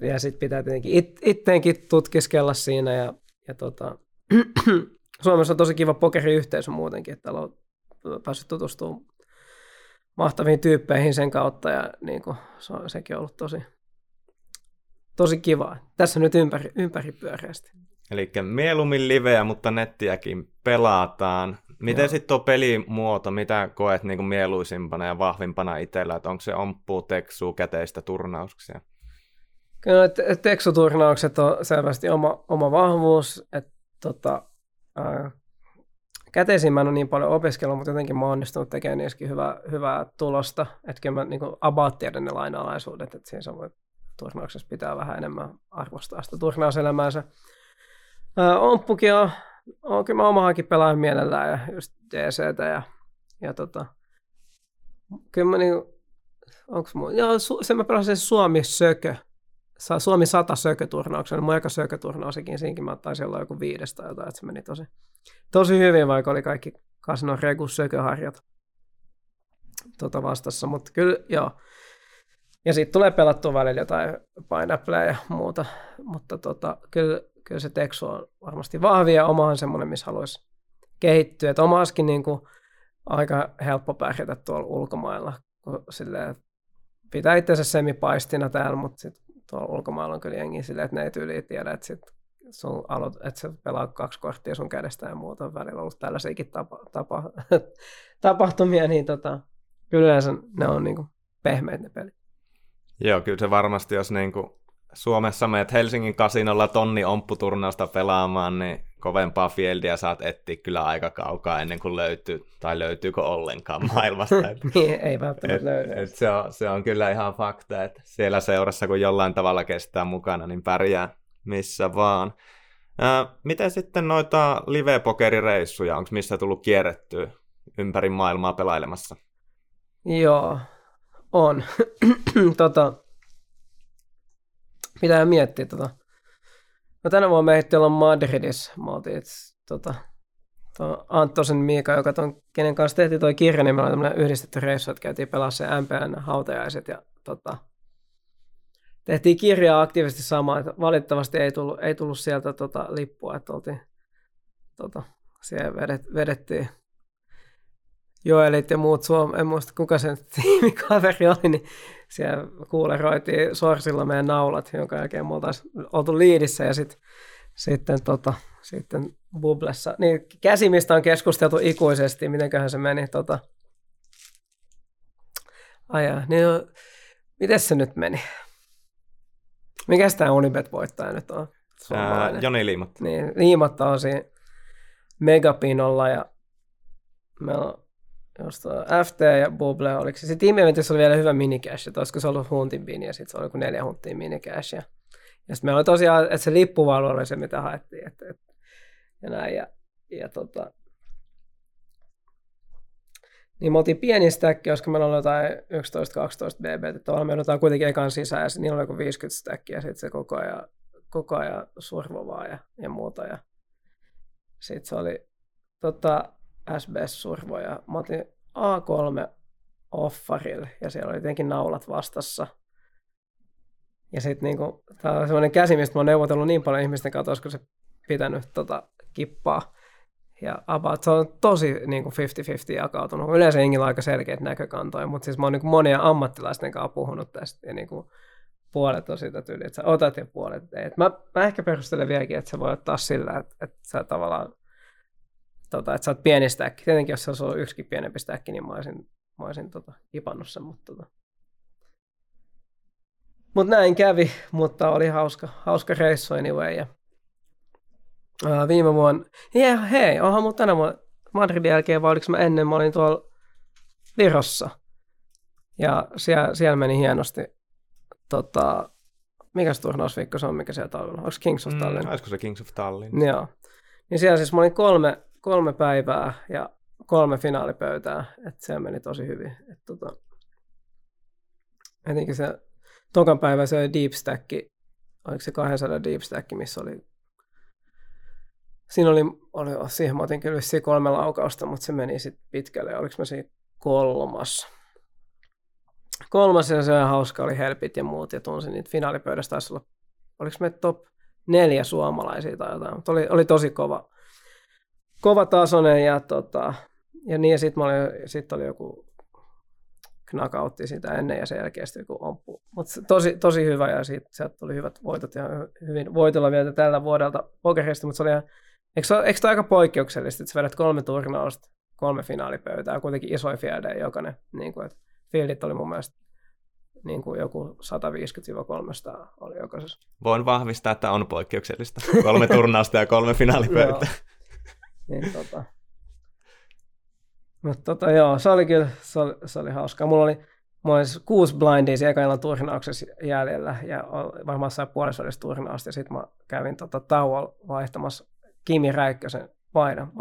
Ja sit pitää tietenkin itteenkin tutkiskella siinä. Suomessa on tosi kiva pokeriyhteisö muutenkin, että täällä on päässyt tutustumaan mahtaviin tyyppeihin sen kautta. Ja niin kun, sekin on ollut tosi kivaa. Tässä nyt ympäripyöreästi. Eli mieluummin liveä, mutta nettiäkin pelataan. Miten sitten tuo pelimuoto, mitä koet niinku mieluisimpana ja vahvimpana itsellä? Et onko se omppuu, teksuu, käteistä, turnauksia? Kyllä teksuturnaukset on selvästi oma vahvuus. Käteisiin mä en ole niin paljon opiskellut, mutta jotenkin mä oon onnistunut tekemään niissäkin hyvää tulosta. Et kyllä mä niinku about tiedän ne lainalaisuudet, että siinä voi turnauksessa pitää vähän enemmän arvostaa sitä turnauselämäänsä. Omppukin on kyllä mä omahankin pelaan mielellään ja just DCtä ja kyllä mä niinku, onks mun, joo, sen mä pelasin Suomi 100 sököturnauksen, mun eka sököturnausikin, siinkin mä taisin olla joku 5 tai jotain, että se meni tosi hyvin, vaikka oli kaikki kasinon regus sököharjat vastassa, mutta kyllä joo. Ja siitä tulee pelattua välillä jotain pineapplea ja muuta, mutta kyllä se teksu on varmasti vahvia ja oma on semmoinen, missä haluaisi kehittyä. Että oma olisikin niin kuin aika helppo pärjätä tuolla ulkomailla, kun silleen, pitää itsensä semipaistina täällä, mutta sit tuolla ulkomailla on kyllä jengi silleen, että ne ei tyyliin tiedä, että sä pelaat 2 korttia sun kädestä ja muuta. On välillä ollut tällaisiakin tapahtumia, niin kyllä ne on niin kuin pehmeät ne pelit. Joo, kyllä se varmasti, jos niin kuin Suomessa menet Helsingin kasinolla 1 000 ompputurnausta pelaamaan, niin kovempaa fieldiä saat etsiä kyllä aika kaukaa ennen kuin löytyy, tai löytyykö ollenkaan maailmasta. Ei välttämättä löydy. Se on kyllä ihan fakta, että siellä seurassa kun jollain tavalla kestää mukana, niin pärjää missä vaan. Miten sitten noita live-pokerireissuja, onko missä tullut kierrettyä ympäri maailmaa pelailemassa? Joo, on. Pitää miettiä No tänä vuonna me ehdittiin olla Madridissa. Mä oltiin Anttosen Miika, joka kenen kanssa tehtiin tuo kirja, niin meillä oli tämmöinen yhdistetty reissu, että käytiin pelaa se MPN hautajaiset ja tehtiin kirjaa aktiivisesti samaan. Valitettavasti ei tullut sieltä lippua, että oltiin, siellä vedettiin Joelit ja muut en muista kuka sen tiimikaveri oli, niin siellä kuuleroitiin sorsilla meidän naulat, jonka jälkeen me oltaisiin oltu liidissä ja sitten bublessa. Niin käsimistä on keskusteltu ikuisesti, mitenköhän se meni. Ajaa, niin mites se nyt meni? Mikäs tämä Unibet-voittaja nyt on? Joni Liimatta. Niin, Liimatta on siinä megapinolla ja meillä on FT ja Buble. Oliko se tiimieventissä oli vielä hyvä minicash, että olisiko se ollut huntin bini ja sitten se oli kuin 4 huntia minicash. Ja sitten meillä oli tosiaan, että se lippuvalu oli se, mitä haettiin. Ja näin. Niin me oltiin pieni stack, koska meillä oli jotain 11-12 BB, että tavallaan me odotetaan kuitenkin ekan sisään, ja niillä oli joku 50 stackia, ja sitten se koko ajan survovaa ja muuta. Ja sitten se oli SBS-survo, ja mä otin A3 offarille, ja siellä oli jotenkin naulat vastassa. Ja sitten niinku, tää on semmoinen käsi, mistä mä oon neuvotellut niin paljon ihmisten kanssa, olisiko se pitänyt kippaa. Ja se on tosi niinku 50-50 jakautunut. Yleensä jengillä on aika selkeät näkökantoja, mutta siis mä oon niinku monia ammattilaisten kanssa puhunut tästä. Ja niinku puolet on sitä tyyliä, että sä otat ja puolet teet. Mä ehkä perustelen vieläkin, että sä voi ottaa sillä, että sä tavallaan, että sä oot pieni stäkki. Tietenkin jos se olisi ollut yksikin pienempi stäkki, niin mä olisin kipannut sen, mutta Mutta näin kävi, mutta oli hauska reissu anyway. Ja viime vuonna, hei, onhan mun tänä vuonna Madridin jälkeen, vai oliko mä ennen, mä olin tuolla Virossa. Ja siellä meni hienosti, mikäs turnausviikko se on, mikä siellä talvella on? Onko Kings of Tallinn? Olisiko se Kings of Tallinn? Joo. Niin siellä siis mä olin kolme päivää ja 3 finaalipöytää, että se meni tosi hyvin. Et etenkin se tokan päivä se oli deep stack, oliko se 200 deep stack, missä oli, siinä oli siihen mä otin kyllä vissiin 3 laukausta, mutta se meni sitten pitkälle, oliko mä siinä kolmas ja se oli hauska, oli helpit ja muut, ja tunsin niitä finaalipöydässä taisi olla, oliko me top 4 suomalaisia tai jotain, mutta oli tosi kova tasoinen, ja niin, ja sitten oli joku knakautti sitä ennen ja sen jälkeen sitten joku ompuu. Mutta tosi hyvä ja sieltä tuli hyvät voitot ja hyvin voitolla vielä tällä vuodelta pokerista, mutta se oli ihan, eikö tämä aika poikkeuksellista, että sä vedät 3 turnausta, 3 finaalipöytää, kuitenkin isoja fieldeja jokainen, niin kuin, että fieldit oli mun mielestä niin kuin joku 150-300 oli jokaisessa. Voin vahvistaa, että on poikkeuksellista. 3 turnausta ja 3 finaalipöytää. Niin Mutta joo, se oli kyllä, se oli hauskaa. Mulla oli 6 blindia siellä ekalla turnauksessa jäljellä, ja varmaan sai puolisodista turnausta, ja sitten mä kävin tauolla vaihtamassa Kimi Räikkösen paidan.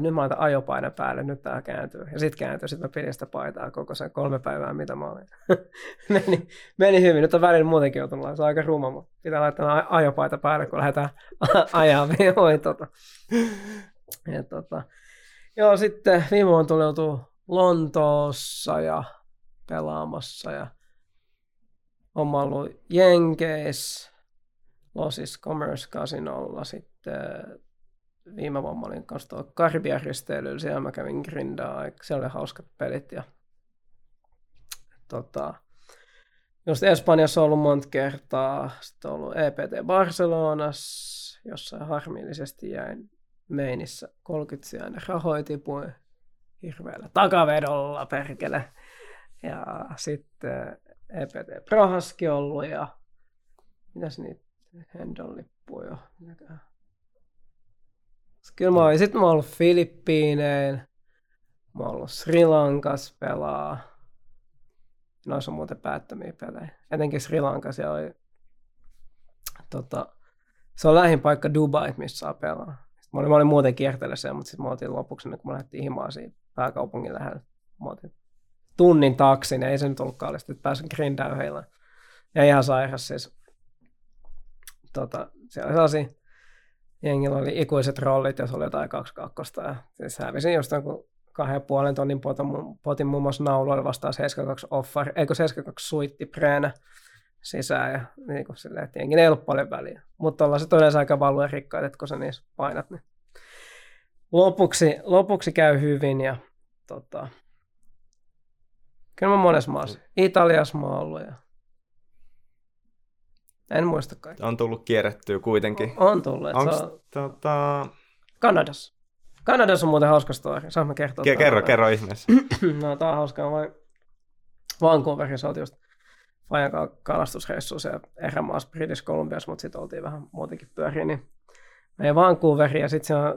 Nyt mä laitan ajopaidan päälle, nyt tää kääntyy. Ja sitten kääntyy, sitten mä pidin sitä paitaa koko sen 3 päivää, mitä mä olin. meni hyvin, nyt on välillä muutenkin joutunut, se on aika ruma, mutta pitää laittaa ajopaita päälle, kun lähdetään ajaa vihoi. Joo, sitten viime vuonna tuli joutuu Lontoossa ja pelaamassa ja olen ollut Jenkeissä, Losis Commerce Casinolla, sitten viime vuonna olin kanssa tuolla Karibian risteilyllä, siellä mä kävin grindaa, siellä oli hauskat pelit ja just Espanjassa on ollut monta kertaa, sitten on ollut EPT Barcelonassa, jossa harmillisesti jäin meinissä 30-sijainen rahoitipui hirveällä takavedolla, perkele. Ja sitten EPT Prahaskin ollut ja mitäs niitä Hendon lippuja jo? Kyllä mä olin. Sitten mä oon ollut Filippiinein, mä oon ollut Sri Lankas pelaa. Noissa on muuten päättömiä pelejä. Etenkin Sri Lanka, siellä oli se on lähin paikka Dubai, missä saa pelaa. Mä olin muuten kiertellä sen, mutta sitten mä otin lopuksi, kun me lähdettiin himaan siinä pääkaupungin lähellä. Mä otin tunnin taksin, ei se nyt ollut kallista, että pääsin grindään heillä. Ja ihan sairas siis. Siellä oli sellaisia jengillä oli ikuiset rollit ja se oli jotain 2-2. Ja siis hävisin jostain kun 2,5 tonnin potin muun muassa nauloilla vastaan 72 suitti preenä sisään ja niin kuin silleen, että jenkin ei ollut paljon väliä. Mutta ollaan se yleensä aika valuen rikkaat, että kun sä niissä painat, niin lopuksi käy hyvin ja kyllä mä monessa maassa. Italiassa mä oon ollut ja en muista kaikkea. On tullut kierrettyä kuitenkin. On tullut. Onks on... Kanadassa. Kanadassa on muuten hauska story. Saanko mä kertoa? Kerro ihmeessä. No tää on hauskaa. Vancouverissa oltiin just Fajan kalastusreissuun siellä erämaassa British Columbiassa, mutta sit oltiin vähän muutenkin pyöriä. Niin meidän Vancouveriin ja sit siellä,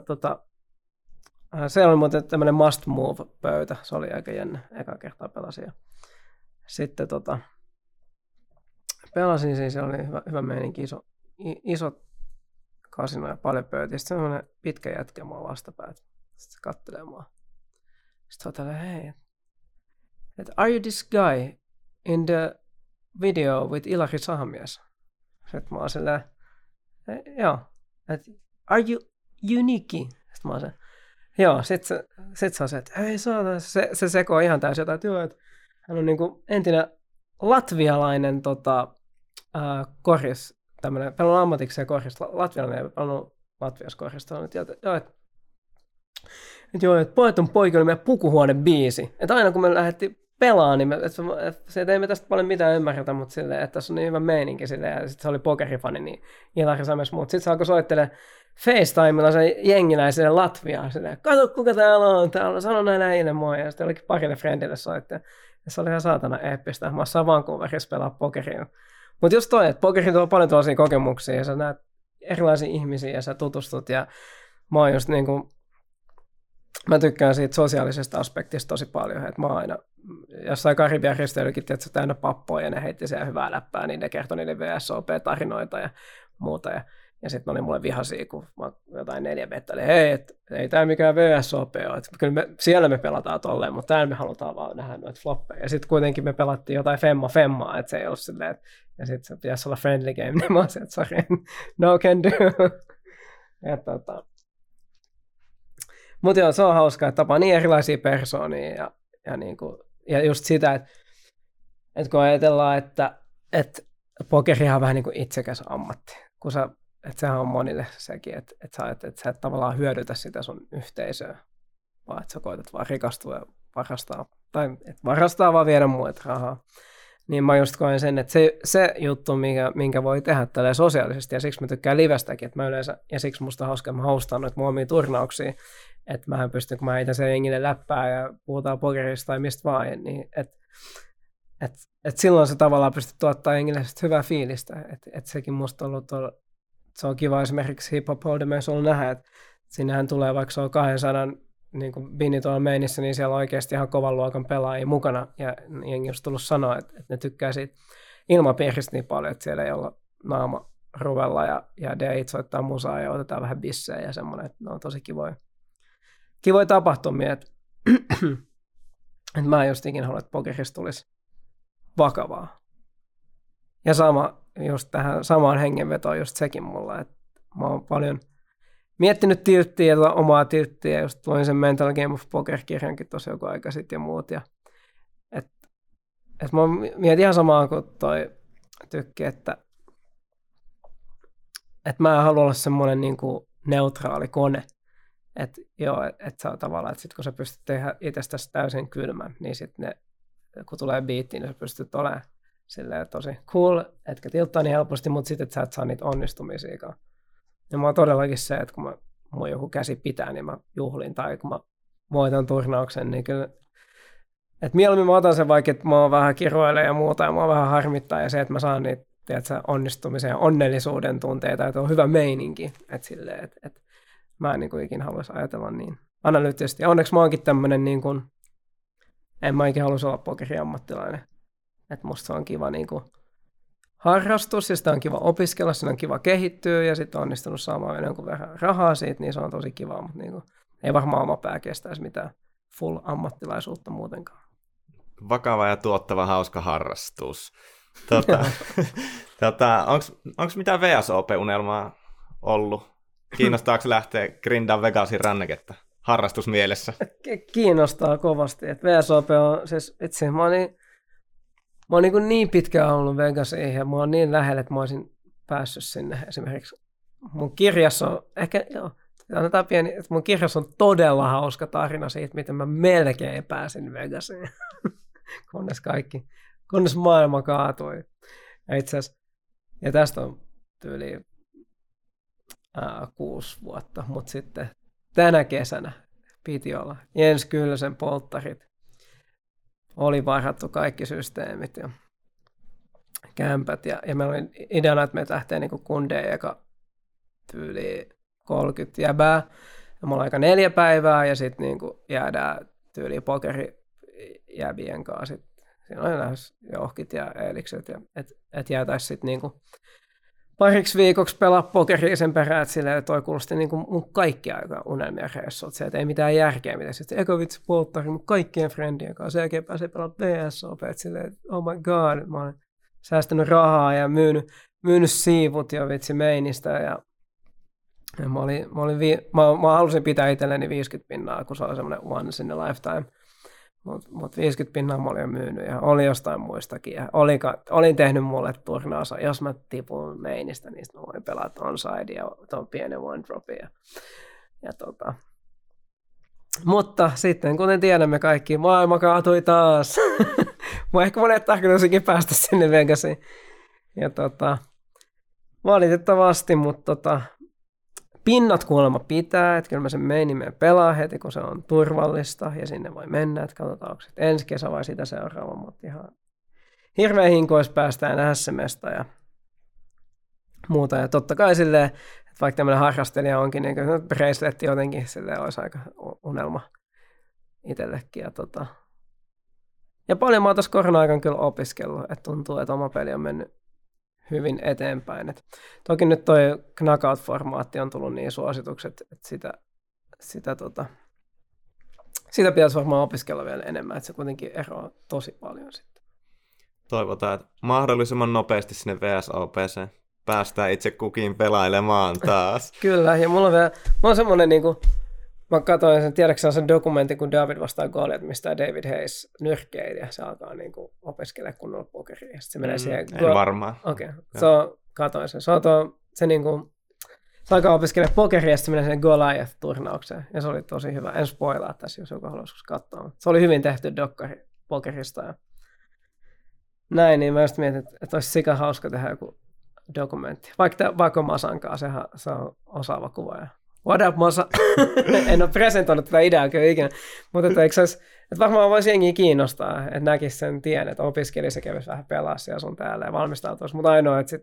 se oli muuten tämmönen must move -pöytä. Se oli aika jännä. Eka kertaa pelasin. Sitten pelasin siinä, siellä oli hyvä meininki, iso kasino ja paljon pöytiä. Sitten semmoinen pitkä jätkä mua vastapäät. Sitten se kattelee mua. Sitten on tälleen, hei, että are you this guy in the video with Ilari Sahamies? Sitten mä oon silleen, joo, että are you Uniikki? Sitten mä oon silleen, joo, sit se on se, että ei saada, se sekoo ihan täysin jotain, että hän on niinku entinen latvialainen koris, tämmöinen, pelannut ammatikseen koris, latvialainen ei pelannut Latviassa korista, on nyt että Pojat on poikia oli meidän pukuhuonebiisi, että aina kun me lähdettiin pelaamaan, niin että ei me tästä paljon mitään ymmärretä, mutta silleen, että tässä on niin hyvä meininki silleen, ja sitten se oli pokerifani, niin Ilari Sahamies, mutta sitten se alkoi soittelemaan FaceTimella se jengiläiselle Latviaan, silleen, kato kuka täällä on, sano näin äijille moi, ja sitten olikin parille friendille soittaa. Se oli ihan saatana eeppistä. Mä saan Vancouverissa pelaa pokeria. Mutta just toi, että pokerin tuo paljon tuollaisia kokemuksia ja sä näet erilaisia ihmisiä ja sä tutustut. Ja mä oon just niinku, mä tykkään siitä sosiaalisesta aspektista tosi paljon. Että mä oon aina jossain Karibian risteilykin tietysti täynnä pappoja ja ne heitti siellä hyvää läppää. Niin ne kertoi niiden VSOP-tarinoita ja muuta. Ja sitten ne oli mulle vihaisia, kun mä jotain 4 vettä, eli hei, ei tämä mikään VSOP ole, että kyllä siellä me pelataan tolleen, mutta täällä me halutaan vaan nähdä noita floppeja. Ja sitten kuitenkin me pelattiin jotain femmaa, että se ei ollut silleen, ja sitten se pitäisi olla friendly game, niin mä olisin, että sorry, no can do. Mutta joo, se on hauskaa, että tapaa niin erilaisia persoonia, ja just sitä, että kun ajatellaan, että pokerihan on vähän niin kuin itsekäs ammatti, kun sä että sehän on monille sekin, että sä et tavallaan hyödytä sitä sun yhteisöä, vaan että sä koetat vaan rikastua ja varastaa, tai että varastaa vaan viedä muut rahaa. Niin mä just koen sen, että se juttu, minkä voi tehdä tälleen sosiaalisesti, ja siksi mä tykkään livestäkin, että mä yleensä, ja siksi musta on hauska, että mä hostaan noita mun omia turnauksia, että mähän pystyn, kun mä heitän sen jengille läppää ja puhutaan pokerista tai mistä vaan, niin että silloin se tavallaan pystyy tuottaa jengille hyvää fiilistä, että sekin musta on ollut tuolla. Se on kiva esimerkiksi hip-hop-holdemeissa ollut nähdä, että sinnehän tulee, vaikka se on 200 niin kuin bini tuolla meinissä, niin siellä on oikeasti ihan kovan luokan pelaajia mukana. Ja jengi on tullut sanoa, että ne tykkää siitä ilmapiiristä niin paljon, että siellä ei olla naama ruvella ja deit soittaa musaa ja otetaan vähän bissejä ja semmoinen. Että ne on tosi kivoja tapahtumia. Että mä en just ikinä halua, että pokerista tulisi vakavaa. Ja just tähän samaan hengenvetoon just sekin mulla, että mä oon paljon miettinyt tilttiä ja omaa tilttiä ja just luin sen Mental Game of Poker-kirjankin tuossa joku aika sitten ja muut. Että mä mietin ihan samaa kuin toi Tykki, että mä en halua olla semmoinen niinku neutraali kone. Että joo, että saa tavallaan, että sit kun sä pystyt tehdä itsestäsi täysin kylmän, niin sitten ne, kun tulee biittiin, niin sä pystyt olemaan silleen tosi cool, etkä tilttaa niin helposti, mutta sitten sä et saa niitä onnistumisiakaan. Ja mä oon todellakin se, että kun mun joku käsi pitää, niin mä juhlin, tai kun mä voitan turnauksen, niin kyllä, että mieluummin mä otan sen, vaikka että mä oon vähän kiroilee ja muuta, ja mä oon vähän harmittaa, ja se, että mä saan niitä, tiedätkö, onnistumisen ja onnellisuuden tunteita, että on hyvä meininki, että silleen, että mä en niin kuin ikinä haluaisi ajatella niin analyyttisesti. Ja onneksi mä oonkin tämmönen niin kuin, en mä ikinä haluaisi olla pokeriammattilainen. Että musta se on kiva niinku harrastus ja sitä on kiva opiskella, siinä on kiva kehittyä ja sitten on onnistunut saamaan jonkun verran rahaa siitä, niin se on tosi kivaa, mutta niinku, ei varmaan oma pää kestäisi mitään full ammattilaisuutta muutenkaan. Vakava ja tuottava hauska harrastus. Onko mitään VSOP-unelmaa ollut? Kiinnostaako lähteä grindaan Vegasin ranneketta harrastusmielessä? Kiinnostaa kovasti. Et VSOP on siis itse, mä oon niin pitkään ollut Vegasiin ja mä oon niin lähellä, että mä olisin päässyt sinne esimerkiksi. Mun kirjassa on, ehkä joo, annetaan pieni, että mun kirjassa on todella hauska tarina siitä, miten mä melkein pääsin Vegasiin, kunnes maailma kaatui. Ja itse asiassa, ja tästä on tyyli 6 vuotta, mutta sitten tänä kesänä piti olla Jens Kyllösen polttarit. Oli varhattu kaikki systeemit ja kämpät. Ja meillä oli ideana, että me lähtee niin kundeen eka tyyli 30 jäbää. Ja me ollaan aika 4 päivää ja sitten niin jäädään tyyli pokerijäbien kanssa. Siinä on lähes johkit ja elikset. Että jäätäisiin sitten niin pariksi viikoksi pelaa pokeria sen perään, että silleen toi kuulosti niin kuin mun kaikki aika unelmia reissut. Se, että ei mitään järkeä, mitä sitten eka vitsi polttari mun kaikkien friendien kanssa. Sen jälkeen pääsee pelaa VSOP, että silleen, oh my god, mä olen säästänyt rahaa ja myynyt siivut jo vitsi meinistä. Ja mä halusin pitää itselleni 50 €, kun se oli semmoinen once in a lifetime. Mutta 50 € mä olin jo myynyt ja oli jostain muistakin. Ja olin tehnyt mulle turnausa. Jos mä tipun mainista, niin mä voin pelata onside ja tuon pienen one dropin. Mutta sitten, kuten tiedämme kaikki, maailma kaatui taas. Mä ehkä monet tarkoitusinkin päästä sinne Vegasiin. Ja valitettavasti, mutta pinnat kuulemma pitää, että kyllä mä sen meinimeen pelaa heti, kun se on turvallista ja sinne voi mennä, että katsotaan, onko sitten ensi kesä vai sitä seuraava, mutta ihan hirveän hinkoissa päästään SM:stä ja muuta. Ja totta kai silleen, että vaikka tämmöinen harrastelija onkin, niin bracelet jotenkin silleen olisi aika unelma itsellekin. Ja paljon mä oon tässä korona-aikana kyllä opiskellut, että tuntuu, että oma peli on mennyt hyvin eteenpäin. Et toki nyt tuo knockout-formaatti on tullut niin suositukset, että sitä pitäisi varmaan opiskella vielä enemmän, että se kuitenkin eroaa tosi paljon sitten. Toivotaan, että mahdollisimman nopeasti sinne VSOP:seen päästään itse kukin pelailemaan taas. Kyllä, ja mulla on semmoinen, niinku, mä katsoin sen, tiedätkö sen dokumentin, kun David vastaa Goliat, mistä David Hayes nyrkkeili, ja se alkaa niinku opiskella kunnolla pokeria, ja se menee siihen. En varmaan. Okei, katsoin sen. Se alkaa opiskella pokeria, ja se menee siihen Goliath-turnaukseen, ja se oli tosi hyvä. En spoilaa tässä, jos joku haluaisi katsoa. Se oli hyvin tehty dokkari pokerista, ja näin, niin mä just mietin, että olisi sika hauska tehdä joku dokumentti. Vaikka Masankaan, se on osaava kuvaaja. What up, Masa? En ole presentoinut tätä ideaa kyllä ikinä, mutta että varmaan voisi jengiä kiinnostaa, että näkisi sen tien, että opiskelisi ja kävisi vähän pelaa siellä sun täällä ja valmistautuisi, mutta ainoa, että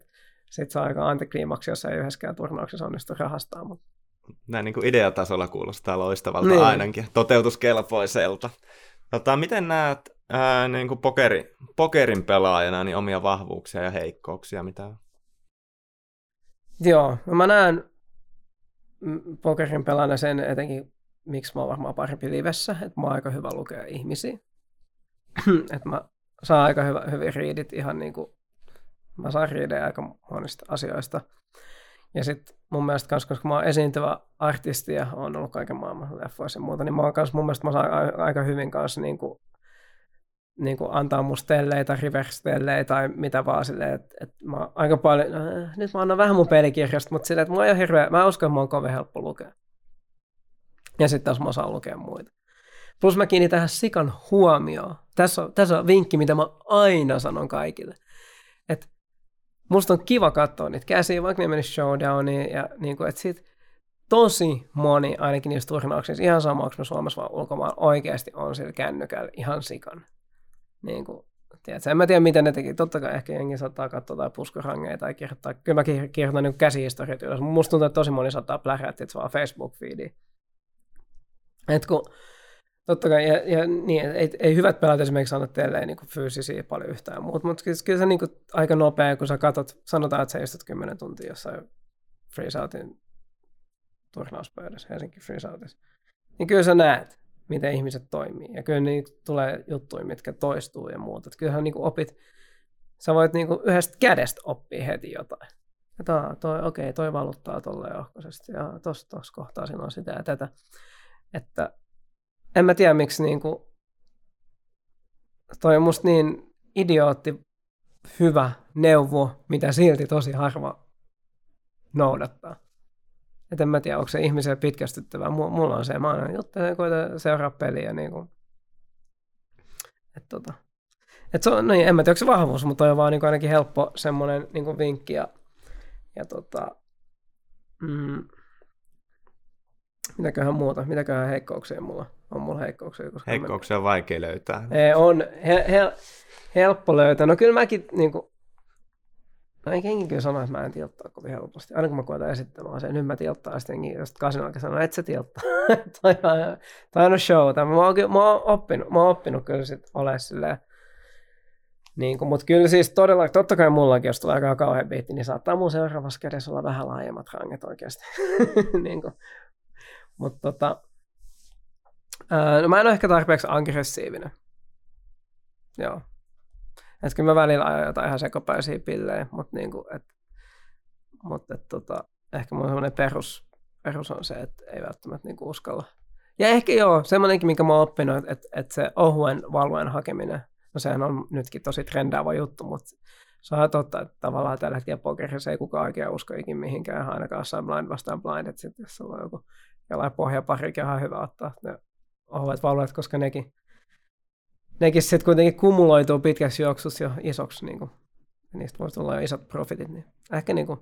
sit saa aika antikliimaksi, jos ei yhdessäkään turnauksessa onnistu rahastaa. Mutta näin niin kuin ideatasolla kuulostaa loistavalta niin. Ainakin, toteutuskelpoiselta. Miten näet niin kuin pokerin pelaajana niin omia vahvuuksia ja heikkouksia? Mitä? Joo, no mä näen pokerin pelaana sen etenkin, miksi mä oon varmaan parempi livessä, että mä oon aika hyvä lukea ihmisiä. Että mä saan aika hyvin riidit ihan niinku, mä saan riidejä aika monista asioista. Ja sit mun mielestä kans, koska mä oon esiintyvä artisti ja oon ollut kaiken maailman leffoissa ja muuta, niin mä oon kans, mun mielestä mä saan aika hyvin kans niinku antaa musta tellejä tai reverse-tellejä tai mitä vaan silleen, että mä aika paljon, nyt mä annan vähän mun pelikirjasta, mutta silleen, että mulla ei ole hirveä, mä uskon, että mulla on kovin helppo lukea. Ja sitten taas mä osaan lukea muita. Plus mä kiinnitän tähän sikan huomioon. Tässä on vinkki, mitä mä aina sanon kaikille. Että musta on kiva katsoa niitä käsiä, vaikka ne menis showdowniin ja niinku, että sit tosi moni, ainakin niissä turnauksissa, ihan sama, onko me Suomessa vaan ulkomaan, oikeasti on sillä kännykällä ihan sikan. Niin kuin, en mä tiedä, mitä ne teki. Totta kai ehkä jengi saattaa katsoa tai puskurangeja tai kirjoittaa. Kyllä mä kirjoitan niin käsihistoriat ylös. Musta tuntuu, että tosi moni saattaa plärättiä, vaan Facebook-feediin. Totta kai, ja niin, ei hyvät pelät esimerkiksi anna teille niin fyysisiä paljon yhtään muuta, mutta kyllä se niin kuin, aika nopea, kun sä katot, sanotaan, että sä istut 10 tuntia jossain freeze-outin turnauspöydässä, Helsinki freeze-outissa, niin kyllä sä näet, miten ihmiset toimii. Ja kyllä niin tulee juttuja, mitkä toistuu ja muuta. Että kyllähän niin opit, sä voit niin yhdestä kädestä oppia heti jotain. Ja toi valuttaa tolleen ohkaisesti ja tossa kohtaa siinä on sitä ja tätä. Että en mä tiedä miksi niinku, toi on musta niin idiootti hyvä neuvo, mitä silti tosi harva noudattaa. Et en mä tiedä, onko se ihmiselle pitkästyttävää. Mulla on se, mä aina juttelen ja koitan seuraa peliä. Niinku. Et se on, no en mä tiedä, onko se vahvuus, mutta toi on vaan niinku ainakin helppo semmoinen niinku vinkki. Ja mitäköhän muuta, mitäköhän heikkouksia mulla on. Mulla heikkouksia, koska heikkouksia on vaikea löytää. Ei, on helppo löytää. No kyllä mäkin niinku, no ei kenkin kyllä sano, että mä en tilttaa kovin helposti. Aina kun mä koetan esittämään sen, nyt mä tilttaan sitten jengi, jos kasinallakin sanoo, että se tilttaa. Toi on show. Mä oon oppinut kyllä sit olemaan silleen. Niin, mutta kyllä siis todella, totta kai mullakin, jos tulee aika kauhean biitti, niin saattaa mun seuraavassa kädessä olla vähän laajemmat ranget oikeasti. Niin mutta no mä en ole ehkä tarpeeksi aggressiivinen. Joo. Että kyllä mä välillä ajoin jotain ihan sekopäisiä pillejä, mutta niinku, ehkä mun semmoinen perus on se, että ei välttämättä niinku uskalla. Ja ehkä joo, semmoinenkin, minkä mä oon oppinut, että se ohuen valvojen hakeminen, no sehän on nytkin tosi trendäävä juttu, mutta se on totta, että tavallaan tällä hetkellä pokerissa ei kukaan oikein usko ikin mihinkään, ainakaan jossain blind vastaan blind, että sitten jos on joku jollain pohjaparikin ihan hyvä ottaa ne ohuet valvojat, koska nekin sitten kuitenkin kumuloituu pitkäksi juoksussa jo isoksi, niin ja niistä voi tulla jo isot profitit, niin ehkä niin kuin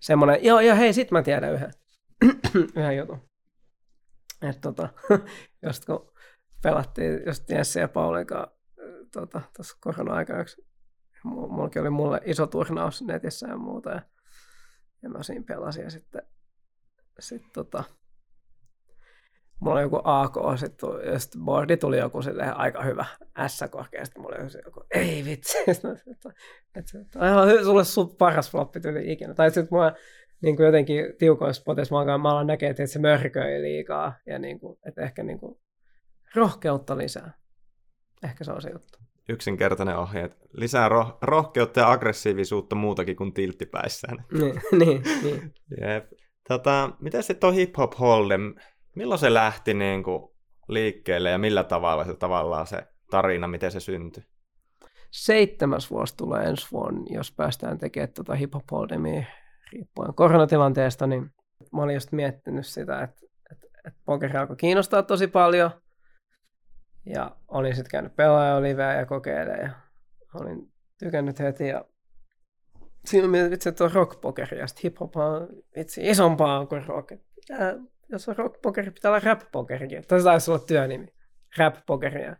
semmoinen, joo, hei, sit mä tiedän yhden jutun. Että just kun pelattiin just Jesse ja Paulinkaan tuossa korona-aikaa, mullakin oli mulle iso turnaus netissä ja muuta, ja mä siinä pelasin, ja sitten mulla oli joku AK, sitten boardi tuli joku silleen aika hyvä S-korkeasti, mulla oli joku, ei vitsi, että aivan sulle sun paras floppi tuli ikinä. Tai sitten mua niin jotenkin tiukoissa poteissa mä alan näkee, että se mörköi liikaa, ja niin kuin, että ehkä niin kuin rohkeutta lisää. Ehkä se on se juttu. Yksinkertainen ohje, lisää rohkeutta ja aggressiivisuutta muutakin kuin tilttipäissään. Niin. Jep. Miten sitten tuo hip-hop holdem? Milloin se lähti niin kuin liikkeelle ja millä tavalla se tavallaan se tarina, miten se syntyi? 7. vuosi tulee ensi vuonna, jos päästään tekemään tuota hip-hop holdemia riippuen koronatilanteesta, niin mä olin just miettinyt sitä, että pokeri alkoi kiinnostaa tosi paljon. Ja olin sitten käynyt pelaajoliveä ja kokeilemaan ja olin tykännyt heti. Ja siinä on mieltä, että on rockpokeri ja sitten hip-hop on vitsi isompaa kuin rock. Jos on rockpokeri, pitää olla rap-pokerikin. Tässä taisi olla työnimi. Rap-pokeria.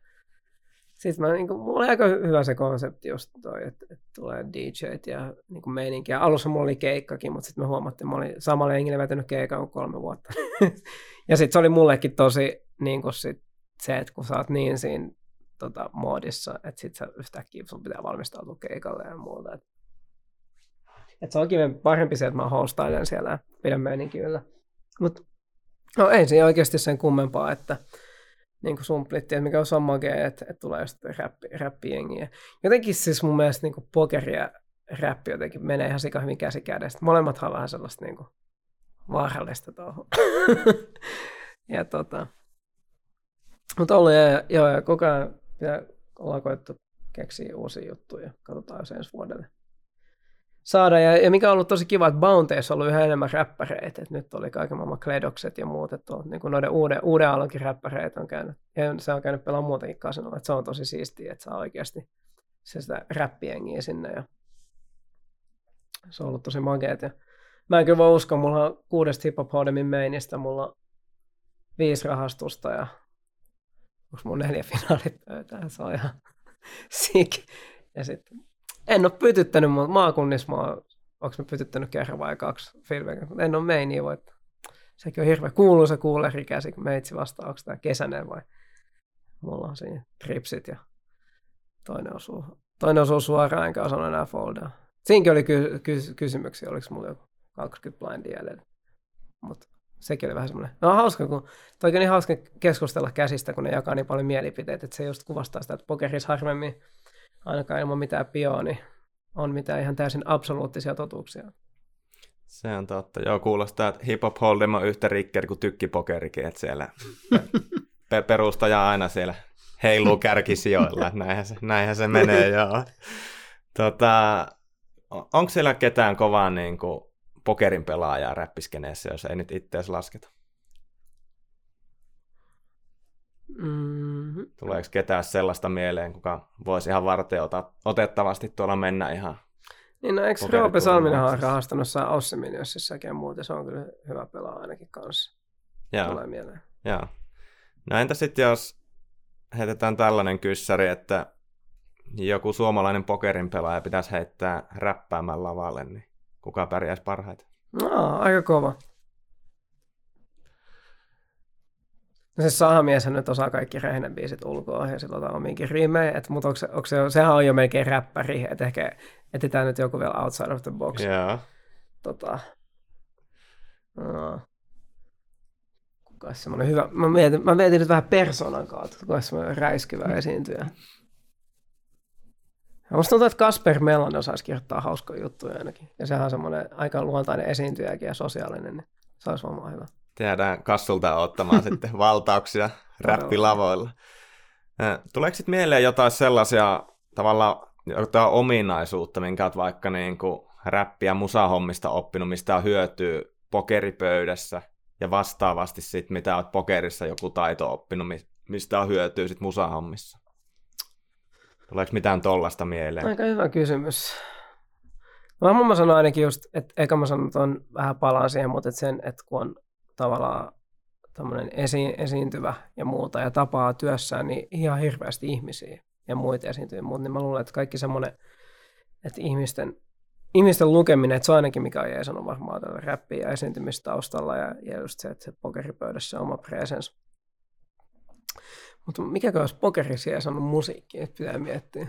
Sitten mä, niin kun, mulla oli aika hyvä se konsepti just toi, että tulee DJt ja niin kun meininki. Ja alussa mulla oli keikkakin, mutta sitten me huomattiin, että mä olin samalla jengillä vetänyt keikan kuin 3 vuotta. Ja sitten se oli mullekin tosi niin kun sit, se, että kun sä oot niin siinä moodissa, että sit sä yhtäkkiä sun pitää valmistautua keikalle ja muuta. Et se on parempi se, että mä hostailen siellä ja pidän meininkin yllä. Mut no ei siinä oikeasti sen kummempaa, että niinku sumplittiin, mikä on sammakee, että tulee just räppijengiä. Jotenkin siis mun mielestä niinku pokeri ja räppi jotenkin menee ihan sika hyvin käsi kädessä. Molemmathan on vähän sellaista niinku vaarallista tuohon. Ja mutta ollaan ja koko ajan ollaan koettu keksiä uusia juttuja. Katsotaan jos ensi vuodelle saadaan. Ja mikä on ollut tosi kiva, että Bounteissa on ollut yhä enemmän räppäreitä. Et nyt oli kaiken maailman kledokset ja muut. Niin noiden uuden aallonkin räppäreitä on käynyt. Ja se on käynyt pelaamaan muutenkin kasinolla. Se on tosi siistiä, että saa oikeasti sitä räppiengiä sinne. Ja se on ollut tosi makeet. Ja mä en kyllä voi uskoa, mulla on 6 hip-hop-hodemin mainista. Mulla on 5 rahastusta ja onko mun 4 finaalipöytää, se on ihan sick. Ja sitten en ole pytyttänyt, mutta maakunnissa onko mä pytyttänyt kerran vai 2 filmiä, mutta en ole meiniä voittaa. Sekin on hirveä kuuluisa kuulerikäsi, kun meitsi vastaan, onko tämä kesäinen vai mulla on siinä tripsit ja toinen osuu suoraan, enkä osannut enää foldaa. Siinkin oli kysymyksiä, oliko mulla joku 20 blindia jäljellä, mutta sekin oli vähän semmoinen, no hauska, kun toki on niin hauska keskustella käsistä, kun ne jakaa niin paljon mielipiteitä, että se just kuvastaa sitä, että pokerissa harvemmin ainakaan ilman mitään pioa, niin on mitään ihan täysin absoluuttisia totuuksia. Se on totta. Joo, kuulostaa, että hip-hop hold'em on yhtä rikkeri kuin tykkipokerikin, että siellä perustaja aina siellä heiluu kärkisijoilla. Näinhän se menee, joo. Onko siellä ketään kovaa niin kuin pokerin pelaajaa räppiskeneessä, jos ei nyt itseäsi lasketa? Mm-hmm. Tuleeko ketään sellaista mieleen, kuka voisi ihan varten otettavasti tuolla mennä ihan? Niin, no eikö Roope Salminenhan on rahastanut saa Ossimin, jos jossakin muuten? Se on kyllä hyvä pelaa ainakin kanssa. Joo. Tulee mieleen. Joo. No entä sitten, jos heitetään tällainen kyssäri, että joku suomalainen pokerin pelaaja pitäisi heittää räppäämään lavalle, niin kuka pärjäisi parhaiten? No, aika kova. No siis Sahamieshän nyt osaa kaikki Rähinän biisit ulkoa ja sillä on omiinkin riimejä, että mut sehän on jo melkein räppäri, että ehkä etsitään nyt joku vielä outside of the box. Joo. No. Kukas semmoinen hyvä, mä mietin nyt vähän persoonan kautta, kukas semmoinen räiskyvä esiintyjä. Ja musta tuntuu, että Kasper Mellan osaisi kirjoittaa hauskoja juttuja ainakin. Ja sehän on semmoinen aika luontainen esiintyjäkin ja sosiaalinen, niin se olisi varmaan hyvä. Tehdään Kassulta ottamaan sitten valtauksia räppilavoilla. Tuleeko sitten mieleen jotain sellaisia tavallaan jotain ominaisuutta, minkä olet vaikka niin kuin räppiä musahommista oppinut, mistä on hyötyä pokeripöydässä ja vastaavasti sitten mitä olet pokerissa joku taito oppinut, mistä on hyötyä sitten musahommissa? Tuleeko mitään tollasta mieleen? Aika hyvä kysymys. No, mä sanon ainakin just, että eikä mä sanon tuon vähän palaan siihen, mutta että sen, että kun on tavallaan tämmöinen esiintyvä ja muuta ja tapaa työssään niin ihan hirveästi ihmisiä ja muita esiintyjä, mutta niin mä luulen, että kaikki semmoinen, että ihmisten lukeminen, että se on ainakin mikä ei sano varmaan tällä räppiä ja esiintymistaustalla ja just se, että se pokeripöydässä on oma presence. Mutta mikäkö olisi pokerissa ja sanonut musiikkia, että pitää miettiä.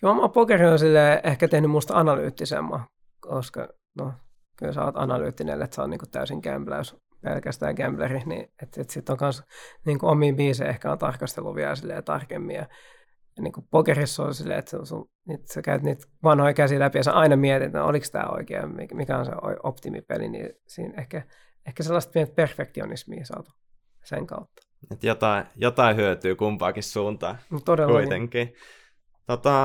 Kyllä oma pokeri on ehkä tehnyt musta analyyttisemmän, koska no, kyllä sä oot analyyttinen, että sä oot niinku täysin gamblaus, pelkästään gambleri, niin että sit on kans niinku omiin biisejä ehkä on tarkastellut vielä silleen tarkemmin. Ja niinku pokerissa on silleen, että sä käyt niitä vanhoja käsiä läpi ja sä aina mietit, että no, oliko tää oikea, mikä on se optimipeli, niin siinä ehkä sellaista pientä perfektionismia saatu sen kautta. Että jotain hyötyy kumpaakin suuntaan. No, todella kuitenkin.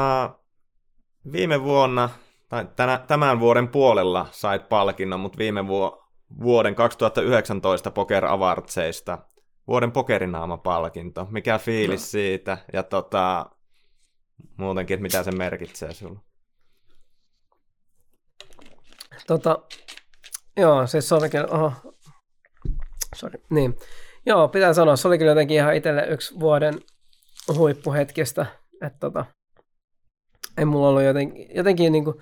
Niin. Viime vuonna, tai tämän vuoden puolella sait palkinnon, mutta viime vuoden 2019 Poker Awardseista vuoden pokerinaama-palkinto. Mikä fiilis siitä ja muutenkin, että mitä se merkitsee sinulle? Joo, siis se oli kyllä... Niin. Joo, pitää sanoa, se oli kyllä jotenkin ihan itselle yksi vuoden huippuhetkistä, että ei mulla ollut jotenkin niinku,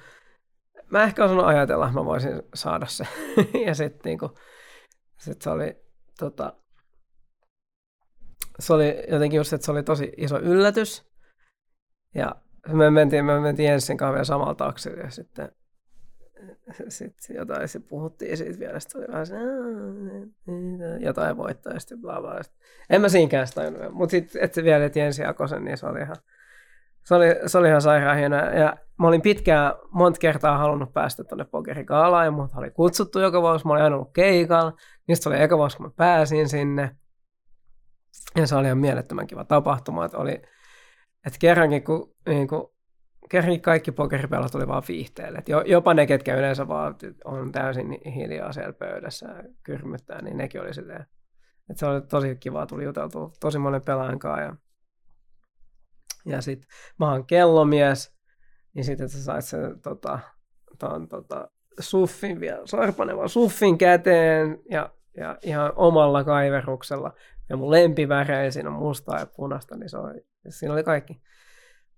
mä ehkä osannut ajatella, mä voisin saada se, ja sitten niinku, se oli se oli jotenkin just, että se oli tosi iso yllätys, ja me mentiin Jensin kanssa vielä samalla taksilla, ja sitten jotain se puhuttiin siitä vielä, sitten oli vähän se, jotain voittaa ja sitten bla bla. En mä siinkään sitä tajunnut, mutta sitten et vielä, että Jensi jakoi sen, niin se oli ihan sairaan hienoa. Ja mä olin pitkään, monta kertaa halunnut päästä tuonne pokerikaalaan, mutta oli kutsuttu joka vuosi, mä olin aina ollut keikalla, niin se oli eka vuosi, kun mä pääsin sinne. Ja se oli ihan mielettömän kiva tapahtuma, että oli, että kerrankin kun niinku, kaikki pokeripelat tuli vaan viihteelle. Jopa ne, ketkä yleensä vaan on täysin hiljaa siellä pöydässä ja kyrmyttää, niin nekin oli silleen. Että se oli tosi kivaa, tuli juteltua tosi monen pelaajan kanssa. Ja sitten mä oon kellomies, niin sitten sä sait sen suffin vielä, sorpanevan suffin käteen ja ihan omalla kaiveruksella. Ja mun lempivärein siinä on mustaa ja punaista, niin se oli, siinä oli kaikki.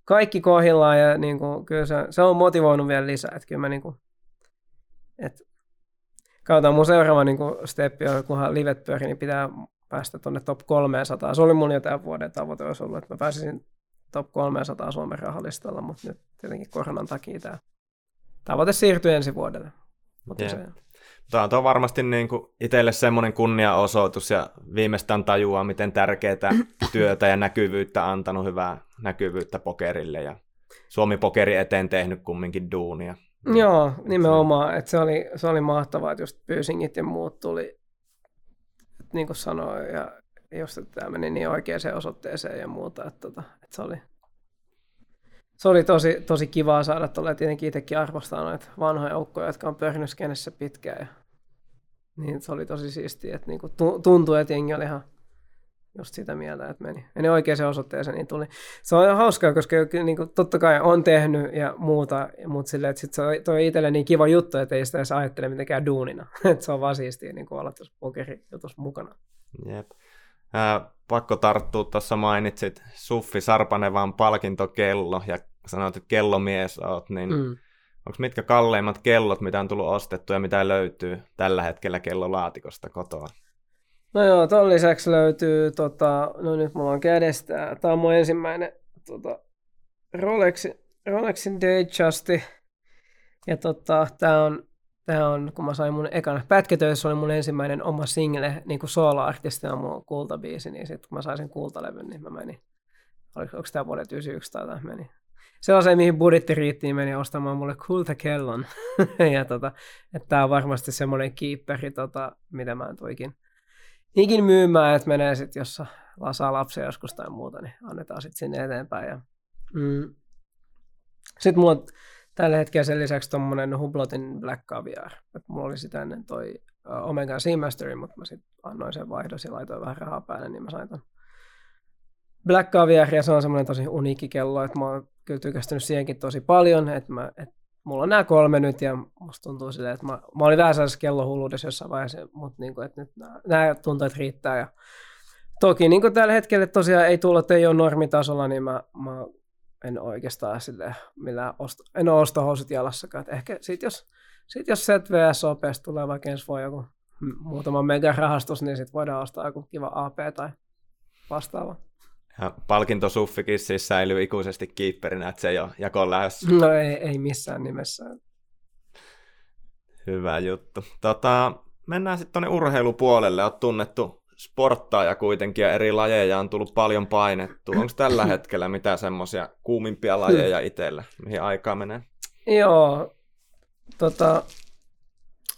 Kaikki kohdillaan ja niin kuin, kyllä se on motivoinut vielä lisää, että kyllä mä niin kuin, että katsotaan mun seuraava niin kuin steppi, kunhan livet pyörii, niin pitää päästä tonne top 300. Se oli mun jo tämän vuoden tavoite, olisi ollut, että mä pääsisin top 300 Suomen rahalistalla, mutta nyt tietenkin koronan takia tämä tavoite siirtyy ensi vuodelle. Tämä on varmasti niin kuin itselle semmoinen kunniaosoitus ja viimeistään tajuaa, miten tärkeää työtä ja näkyvyyttä antanut, hyvää näkyvyyttä pokerille ja Suomi Pokeri eteen tehnyt kumminkin duunia. Joo, nimenomaan. Että se oli mahtavaa, että just pyysingit ja muut tuli, niin kuin sanoin, ja just että tämä meni niin oikeaan osoitteeseen ja muuta. Että se oli tosi, tosi kivaa saada tuolla, tietenkin itsekin arvostaa noita vanhoja ukkoja, jotka on pörhinyt skenessä pitkään. Ja, niin se oli tosi siistiä, että niin kuin tuntui, että jengi oli ihan just sitä mieltä, että meni oikeaan osoitteeseen, niin tuli. Se on hauskaa, koska niin kuin, totta kai on tehnyt ja muuta, mutta silleen, että sit se on itselle niin kiva juttu, että ei sitä edes ajattele mitenkään duunina. Että se on vaan siistiä niin kuin olla tuossa pokerijutussa mukana. Jep. Pakko tarttua, tuossa mainitsit Suffi Sarpanevan palkintokello ja sanoit, että kellomies oot, niin onko mitkä kalleimmat kellot, mitä on tullut ostettu ja mitä löytyy tällä hetkellä kellolaatikosta kotoa? No joo, ton lisäksi löytyy, no nyt mulla on kädestä, tää on mun ensimmäinen Rolexin Datejust, ja tää on, kun mä sain mun ekana pätkätöissä, oli mun ensimmäinen oma single, niin kuin solo-artistina mun kultabiisi, niin sitten kun mä sain sen kultalevyn, niin mä menin, onko tää vuodet 91 tai tämä meni. Sellaiseen, mihin budjetti riitti, meni ostamaan mulle kultakellon, ja että tää on varmasti semmoinen keeperi, mitä mä en tuikin myymään, että menee sitten, jos saa lapsia joskus tai muuta, niin annetaan sitten sinne eteenpäin. Ja, Sitten mulla on tällä hetkellä sen lisäksi tuommoinen Hublotin Black Caviar. Et mulla oli sitä ennen toi Omega Sea Mastery, mutta mä sitten annoin sen vaihdon ja laitoin vähän rahaa päälle, niin mä sain ton Black Caviar, ja se on semmoinen tosi uniikki kello, että mä oon kyllä tykästynyt siihenkin tosi paljon, että mulla on nämä kolme nyt, ja musta tuntuu silleen, että mä olin vähän sellaisessa kellohulluudessa jossain vaiheessa, mutta niin kuin, että nyt nämä tunteet riittää. Ja toki niin kuin tällä hetkellä tosiaan ei ole normitasolla, niin mä en oikeastaan silleen, en ole ostohousut jalassakaan. Et ehkä sit jos VSOP:sta tulee vaikka ensi voi joku muutama megarahastus, niin sit voidaan ostaa joku kiva AP tai vastaava. Ja palkintosuffikin siis säilyy ikuisesti keeperinä, että se ei ole jakoon lähdössä. No ei missään nimessä. Hyvä juttu. Mennään sitten tuonne urheilupuolelle. Olet tunnettu sporttaaja kuitenkin ja eri lajeja on tullut paljon painettua. Onko tällä hetkellä mitään semmoisia kuumimpia lajeja itsellä, mihin aikaa menee? Joo.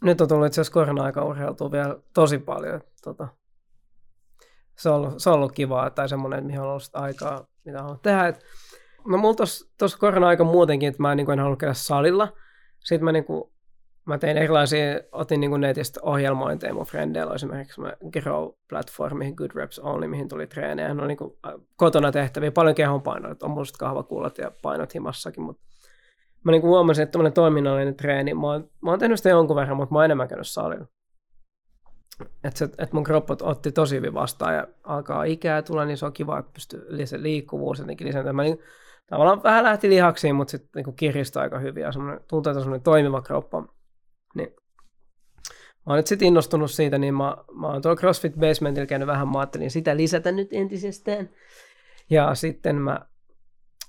Nyt on tullut itse asiassa korona-aika urheiltua vielä tosi paljon. Se on ollut kivaa tai semmoinen, mihin on ollut aikaa, mitä haluan tehdä. No mulla tuossa korona-aika muutenkin, että mä en halunnut käydä salilla. Sitten mä tein erilaisia, otin netistä ohjelmointeja mun frendeillä. Esimerkiksi mä Grow-platformiin, Good Reps Only, mihin tuli treenejä. Ne on kotona tehtäviä, paljon kehonpainoja. On mulla sitten kahvakuulat ja painot himassakin. Mut mä huomasin, että tommoinen toiminnallinen treeni, mä oon tehnyt sitä jonkun verran, mutta mä oon enemmän käynyt salilla. Että mun kroppot otti tosi hyvin vastaan ja alkaa ikää tulla, niin se on kiva, että pystyy liikkuvuus jotenkin lisäämään. Mä tavallaan vähän lähti lihaksiin, mutta sitten kiristää aika hyvin ja tuntuu, että semmoinen toimiva kroppa. Niin. Mä oon nyt sitten innostunut siitä, niin mä oon tuolla CrossFit Basementilla käynyt vähän, mä ajattelin sitä lisätä nyt entisestään. Ja sitten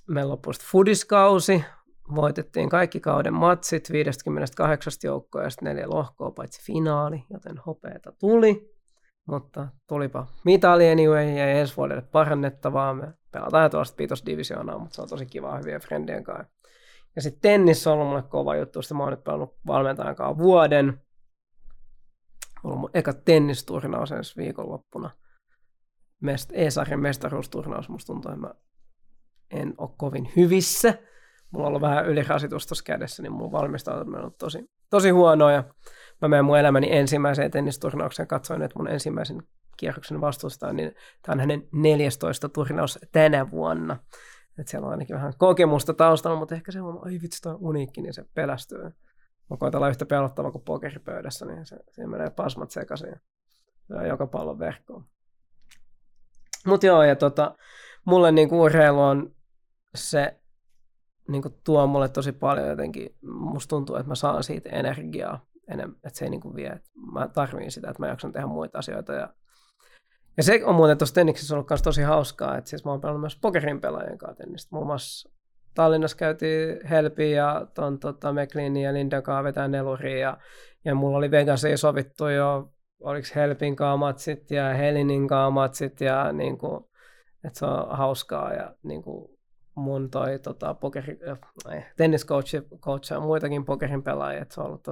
meillä loppui sitten foodiskausi. Voitettiin kaikki kauden matsit, 58 joukkoa ja sitten 4 lohkoa, paitsi finaali, joten hopeata tuli. Mutta tulipa mitali anyway, ja ensi vuodelle parannettavaa. Me pelataan tuollaista 5-divisioonaa, mutta se on tosi kivaa hyvien frendien kanssa. Ja sitten tennis on ollut mulle kova juttu, sitä mä oon nyt pelannut valmentajankaan vuoden. Mulla on mun eka tennisturnaus ensi viikonloppuna. E-sarjan mestaruusturnaus, musta tuntuu, että mä en ole kovin hyvissä. Mulla on ollut vähän ylirasitus tuossa kädessä, niin mun valmistautuminen on ollut tosi huonoa. Ja mä menen mun elämäni ensimmäiseen tennisturnaukseen, katsoin, että mun ensimmäisen kierroksen vastustaa, niin tämä on hänen 14. turnaus tänä vuonna. Et siellä on ainakin vähän kokemusta taustalla, mutta ehkä se on, ai vitsi, toi on uniikki, niin se pelästyy. Mä koitan olla yhtä pelottava kuin pokeripöydässä, niin se menee pasmat sekaisin ja joka pallon verkkoon. Mut joo, ja mulle niinku urheilu on se, niinku tuo mulle tosi paljon jotenkin. Musta tuntuu, että mä saan siitä energiaa enemmän, että se ei niinku vie. Mä tarviin sitä, että mä jaksan tehdä muita asioita. Ja se on muuten tuossa tenniksessä ollut myös tosi hauskaa, että siis mä oon pelannut myös pokerin pelaajien kanssa tennistä. Muun muassa Tallinnassa käytiin Helpiin ja Meklinin ja Lindakaan vetää neluriin. Ja mulla oli Vegasia sovittu jo, oliko Helpin matsit ja Helinin matsit ja niinku, että se on hauskaa ja niinku. mun toi tenniscoach ja muitakin pokerin pelaajia, että se on ollut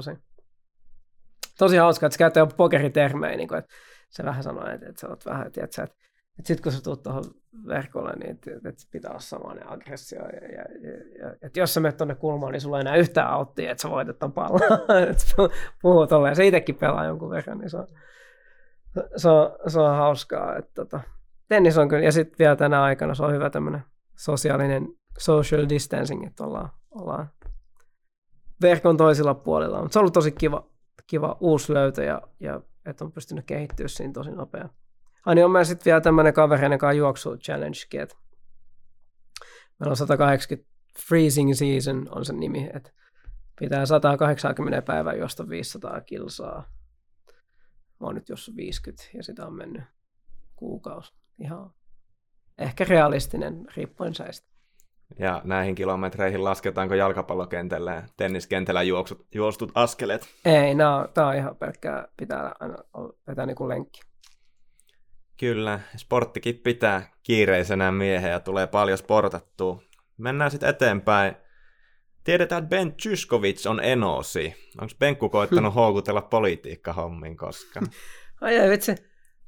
tosi hauska, että se käyttää jopa pokeritermejä, niin kuin, että se vähän sanoo, että sä oot vähän, tiiätsä, että sit kun sä tuut tuohon verkolle, niin että pitää olla samainen aggressio, ja että jos sä menet tonne kulmaan, niin sulla ei enää yhtään auttia, että sä voitat ton pallon, että puhuu tolleen, se itsekin pelaa jonkun verran, niin se on hauskaa, että tennis on kyllä, ja sitten vielä tänä aikana se on hyvä tämmöinen sosiaalinen social distancing, että ollaan verkon toisilla puolilla, mutta se on ollut tosi kiva uusi löytö, ja että on pystynyt kehittyä siinä tosi nopea. Aini on meillä sitten vielä tämmöinen kavereinen kanssa juoksu-challengekin, että meillä on 180 freezing season on sen nimi, että pitää 180 päivää juosta 500 kilsaa. Mä oon nyt juossut 50 ja sitä on mennyt kuukausi. Ihan ehkä realistinen, riippuen säistä. Ja näihin kilometreihin lasketaanko jalkapallokentällä ja tenniskentällä juostut askeleet? Ei, tää on ihan pelkkää, pitää aina vetää niinku lenkki. Kyllä, sporttikin pitää kiireisenä miehen ja tulee paljon sportattua. Mennään sitten eteenpäin. Tiedetään, että Ben Tyskovits on enosi. Onko Benkku koettanut houkutella politiikkahommiin koskaan? Ai vitsi,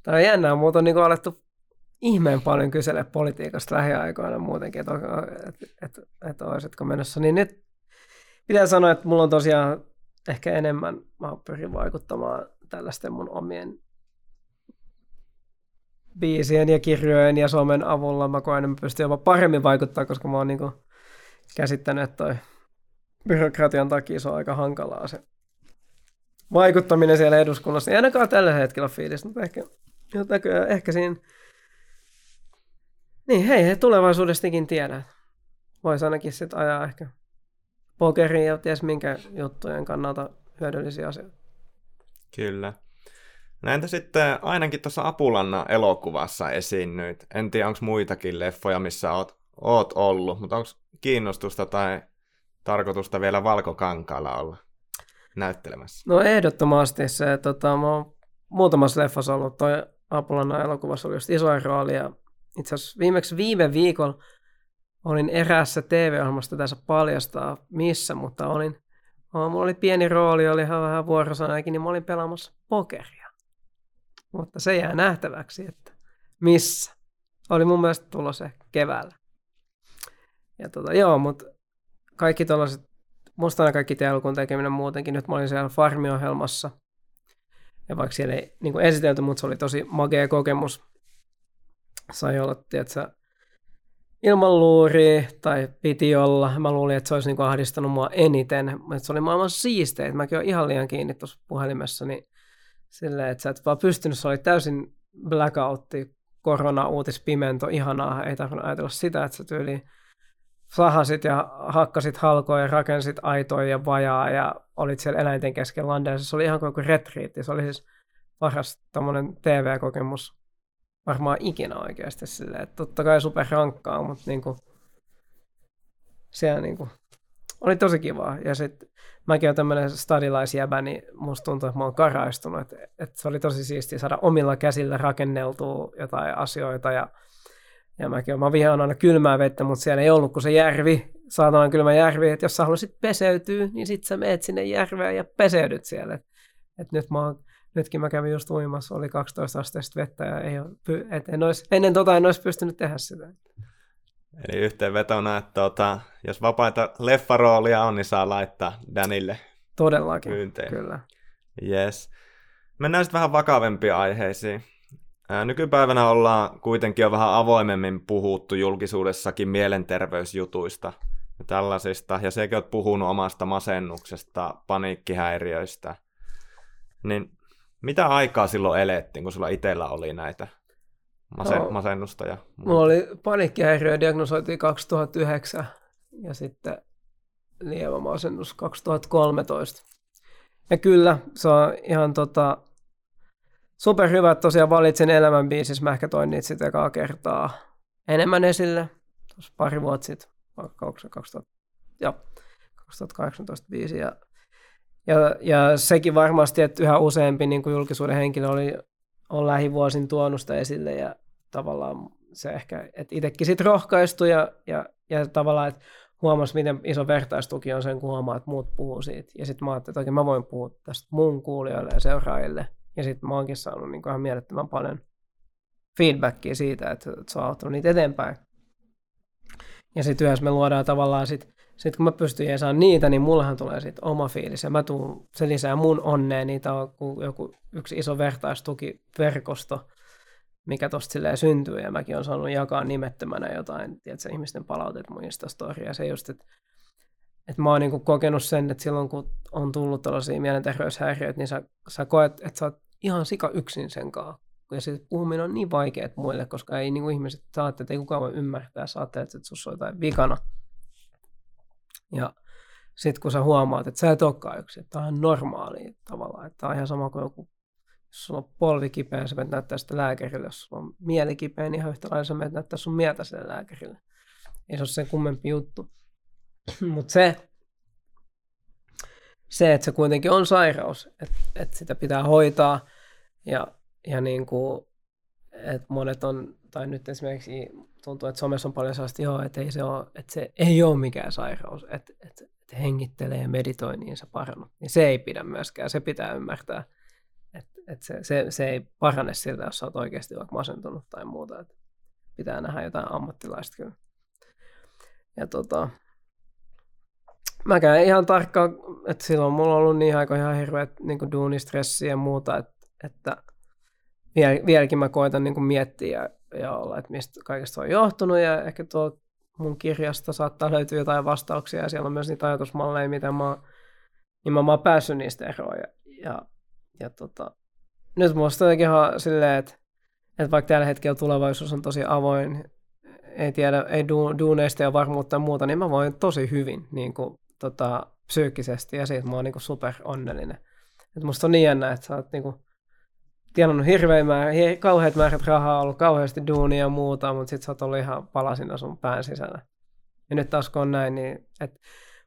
tää on jännää, muuta on niinku alettu ihmeen paljon kyselee politiikasta lähiaikoina muutenkin, että olisitko menossa. Niin nyt pitää sanoa, että mulla on tosiaan ehkä enemmän, mä pyrin vaikuttamaan tällaisten mun omien biisien ja kirjojen ja somen avulla. Mä koen, että mä pystyn jopa paremmin vaikuttamaan, koska mä oon niin kuin käsittänyt, että toi byrokratian takia se on aika hankalaa se vaikuttaminen siellä eduskunnassa. Ei ainakaan tällä hetkellä fiilis, mutta ehkä siinä... Niin, hei, tulevaisuudestakin tiedät. Voisi ainakin sitten ajaa ehkä pokerin ja ties minkä juttujen kannalta hyödyllisiä asioita. Kyllä. Näintä sitten ainakin tuossa Apulanna elokuvassa esiinnyt. En tiedä, onko muitakin leffoja, missä oot ollut, mutta onko kiinnostusta tai tarkoitusta vielä Valkokankaalla olla näyttelemässä? No ehdottomasti se. Mä oon muutamassa leffassa ollut. Toi Apulanna elokuvassa oli just isoin rooli ja itse asiassa viimeksi viime viikolla olin eräässä TV-ohjelmassa, tässä paljastaa missä, mutta mulla oli pieni rooli, oli ihan vähän vuorosanakin, niin mä olin pelaamassa pokeria. Mutta se jää nähtäväksi, että missä. Oli mun mielestä tulos ehkä keväällä. Ja joo, mutta kaikki tuollaiset, musta aina kaikki teollisuuden tekeminen muutenkin, nyt mä olin siellä Farmi-ohjelmassa. Ja vaikka siellä ei niin kuin esitelty, mutta se oli tosi magea kokemus. Sai olla, tiiätsä, ilman luuria, tai piti olla. Mä luulin, että se olisi niinku ahdistanut mua eniten, mutta se oli maailman siisteet. Mäkin olen ihan liian kiinni tuossa puhelimessa, niin silleen, että sä et vaan pystynyt. Se oli täysin blackoutti, korona, uutispimento, ihanaa. Ei tarvinnut ajatella sitä, että sä tyyliin sahasit ja hakkasit halkoja ja rakensit aitoja ja vajaa ja olit siellä eläinten kesken landeessa. Se oli ihan kuin joku retriitti. Se oli siis paras tämmöinen TV-kokemus. Varmaan ikinä oikeasti silleen, että totta kai superrankkaa, mutta niinku, siellä niinku, oli tosi kivaa. Ja sitten mäkin olen tämmöinen stadilaisjäbä, niin musta tuntuu, että mä oon karaistunut. Että se oli tosi siistiä saada omilla käsillä rakenneltua jotain asioita. Ja mä vihaan aina kylmää vettä, mutta siellä ei ollut kuin se järvi, saatanan kylmä järvi. Että jos sä haluaisit peseytyä, niin sit sä meet sinne järveen ja peseydyt siellä. Että Nytkin mä kävin just uimassa, oli 12 asteista vettä ja ennen en olisi pystynyt tehdä sitä. Eli yhteenvetona, että jos vapaita leffaroolia on, niin saa laittaa Danille todellakin, myynteen. Kyllä. Yes. Mennään sitten vähän vakavempiin aiheisiin. Nykypäivänä ollaan kuitenkin jo vähän avoimemmin puhuttu julkisuudessakin mielenterveysjutuista ja tällaisista. Ja sekin olet puhunut omasta masennuksesta, paniikkihäiriöistä. Niin... Mitä aikaa silloin elettiin, kun sulla itsellä oli näitä masennusta? Ja mulla oli paniikkihäiriö, diagnosoitiin 2009 ja sitten lievä masennus 2013. Ja kyllä, se on ihan superhyvä, että tosiaan valitsin elämän biisissä. Mä ehkä toin niitä sitten ekaa kertaa enemmän esille. Tuossa pari vuotta sitten, 2018 biisi. Ja sekin varmasti, että yhä useampi niin kuin julkisuuden henkilö on lähivuosin tuonut sitä esille ja tavallaan se ehkä, että itsekin sitten rohkaistui ja Ja tavallaan, että huomasi, miten iso vertaistuki on sen, kun huomaa, että muut puhuu siitä. Ja sitten mä ajattelin, että oikein mä voin puhua tästä mun kuulijoille ja seuraajille. Ja sitten mä oonkin saanut niin ihan mielettömän paljon feedbackia siitä, että se on auttanut niitä eteenpäin. Ja sitten yhdessä me luodaan tavallaan sit kun mä pystyn ja saan niitä, niin mullahan tulee sitten oma fiilis. Ja mä tuun, se lisää mun onnea, niitä on joku yksi iso vertaistukiverkosto, mikä tosta silleen syntyy, ja mäkin on saanut jakaa nimettömänä jotain, tiedätkö, ihmisten palautet mun Insta-storiaa. Se just, että mä oon niinku kokenut sen, että silloin kun on tullut tällaisia mielenterveyshäiriöitä, niin sä koet, että sä oot ihan sika yksin sen kanssa. Ja sitten puhuminen on niin vaikea muille, koska ei niinku ihmiset saatte, että ei kukaan voi ymmärtää, sä ajattelet, että sussa on jotain vikana. Ja sitten kun sä huomaat, että sä et olekaan yksin, että tää on normaalia tavallaan, että tää on ihan sama kuin joku. Jos sulla on polvi kipeä, sä menet näyttää sitä lääkärille. Jos sulla on mieli kipeä, niin ihan yhtä lailla sä menet näyttää sun mieltä sille lääkärille. Ei se ole sen kummempi juttu. Mutta se, että se kuitenkin on sairaus, että sitä pitää hoitaa. Ja niin kuin, että monet on, tai nyt esimerkiksi tuntuu, että somessa on paljon sellaista, että se ei ole mikään sairaus. Että hengittelee ja meditoi, niin se parannut. Ja se ei pidä myöskään, se pitää ymmärtää. Että se ei parane siltä, jos sä oot oikeasti vaikka masentunut tai muuta. Et pitää nähdä jotain ammattilaista kyllä. Ja mä käyn ihan tarkkaan, että silloin mulla on ollut niin aikoihin ihan hirveät niin duunistressiä ja muuta, että vieläkin mä koitan niin miettiä ja olla, että mistä kaikesta on johtunut. Ja ehkä tuo mun kirjasta saattaa löytyä jotain vastauksia, ja siellä on myös niitä ajatusmalleja, mitä mä oon päässyt niistä eroon. Ja nyt musta jotenkin ihan silleen, että vaikka tällä hetkellä tulevaisuus on tosi avoin, ei tiedä, ei duuneista ja varmuutta ja muuta, niin mä voin tosi hyvin niin kuin, psyykkisesti, ja siitä mä oon niin kuin super onnellinen. Et musta on niin jännä, että sä oot niin kuin tienannut kauheat määrät rahaa, ollut kauheasti duunia ja muuta, mutta sit sä oot ollut ihan palasina sun pään sisällä. Ja nyt taas kun on näin, niin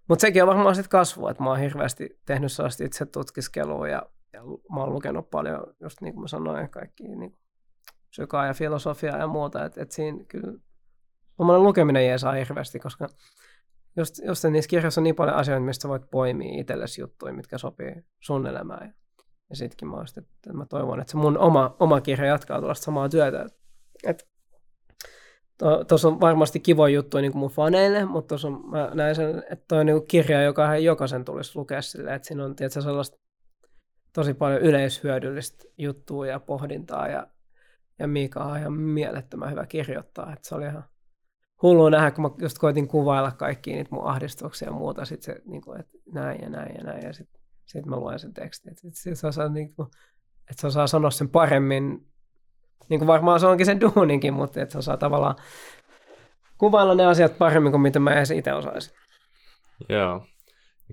mutta sekin on varmaan sit kasvua, että mä oon hirveästi tehnyt sellaista itse tutkiskelua ja mä oon lukenut paljon, just niin kuin mä sanoin, kaikkia niin psykaa ja filosofiaa ja muuta, että siinä kyllä omalla lukeminen jeesaa hirveästi, koska just niissä kirjoissa on niin paljon asioita, mistä sä voit poimia itsellesi juttuja, mitkä sopii sun elämään. Ja sitkin mä oon sitten, että mä toivon, että se mun oma kirja jatkaa tuollaista samaa työtä. Tuossa on varmasti kivoja juttuja niin kuin mun faneille, mutta mä näin sen, että toi on niin kuin kirja, joka jokaisen tulisi lukea silleen, että siinä on tietysti sellaista tosi paljon yleishyödyllistä juttua ja pohdintaa, ja Miika on ihan mielettömän hyvä kirjoittaa. Et se oli ihan hullua nähdä, kun mä just koitin kuvailla kaikkia niitä mun ahdistuksia ja muuta, sit se, niin kuin, että näin ja näin ja näin, ja sit mä luen sen tekstin. Että se osaa sanoa sen paremmin, niin kuin varmaan se onkin sen duuninkin, mutta että se osaa tavallaan kuvailla ne asiat paremmin kuin mitä mä edes itse osaisin. Joo.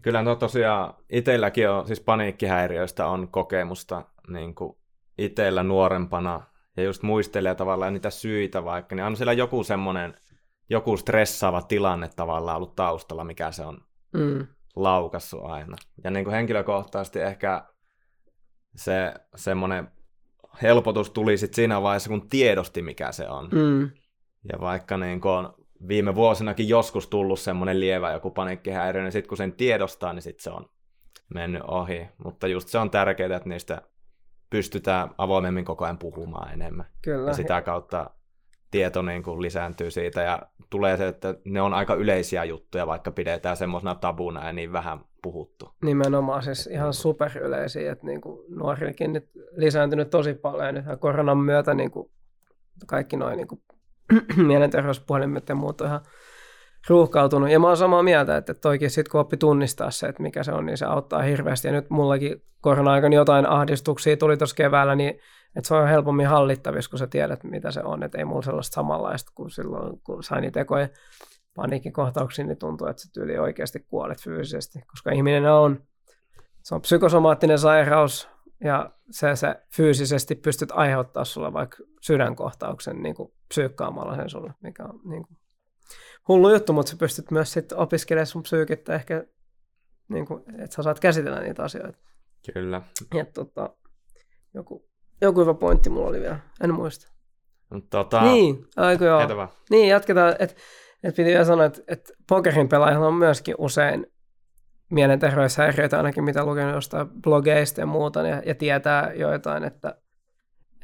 Kyllä no tosiaan itselläkin on, siis paniikkihäiriöistä on kokemusta niin kuin itsellä nuorempana ja just muistelee tavallaan niitä syitä vaikka, niin on siellä joku semmoinen, joku stressaava tilanne tavallaan ollut taustalla, mikä se on laukassut aina. Ja niin kuin henkilökohtaisesti ehkä se semmoinen helpotus tuli sitten siinä vaiheessa, kun tiedosti mikä se on. Ja vaikka niin kuin on viime vuosinakin joskus tullut semmoinen lievä joku paniikkihäiriö, niin sitten kun sen tiedostaa, niin sitten se on mennyt ohi. Mutta just se on tärkeää, että niistä pystytään avoimemmin koko ajan puhumaan enemmän. Kyllä. Ja sitä kautta tieto niin kuin lisääntyy siitä ja tulee se, että ne on aika yleisiä juttuja, vaikka pidetään semmoisena tabuna ja niin vähän puhuttu. Nimenomaan siis ihan niin superyleisiä, että niin kuin nuorillekin nyt lisääntynyt tosi paljon ja nythän koronan myötä niin kuin kaikki noin niin kuin mielenterveyspuhelimet ja muut on ihan ruuhkautunut. Ja mä oon samaa mieltä, että toikin sit kun oppi tunnistaa se, että mikä se on, niin se auttaa hirveästi. Ja nyt mullakin korona-aikana jotain ahdistuksia tuli tuossa keväällä, niin että se on helpommin hallittavissa, kun sä tiedät, mitä se on. Että ei mulla sellaista samanlaista kuin silloin, kun sain niitä ekoja paniikkikohtauksia, niin tuntuu, että se tyyli oikeasti kuolet fyysisesti. Koska ihminen se on psykosomaattinen sairaus, ja sä fyysisesti pystyt aiheuttaa sulle vaikka sydänkohtauksen niin kuin psyykkaamalla sen sulle, mikä on niin kuin hullu juttu, mutta sä pystyt myös sitten opiskelemaan sun psyykettä ehkä, niin kuin, että sä saat käsitellä niitä asioita. Kyllä. Ja joku hyvä pointti mulla oli vielä, en muista. Niin, jatketaan. Et piti jo sanoa, että pokerin pelaajilla on myöskin usein mielenterveyshäiriöitä, ainakin mitä lukenut jostain blogeista ja muuta, ja tietää joitain, että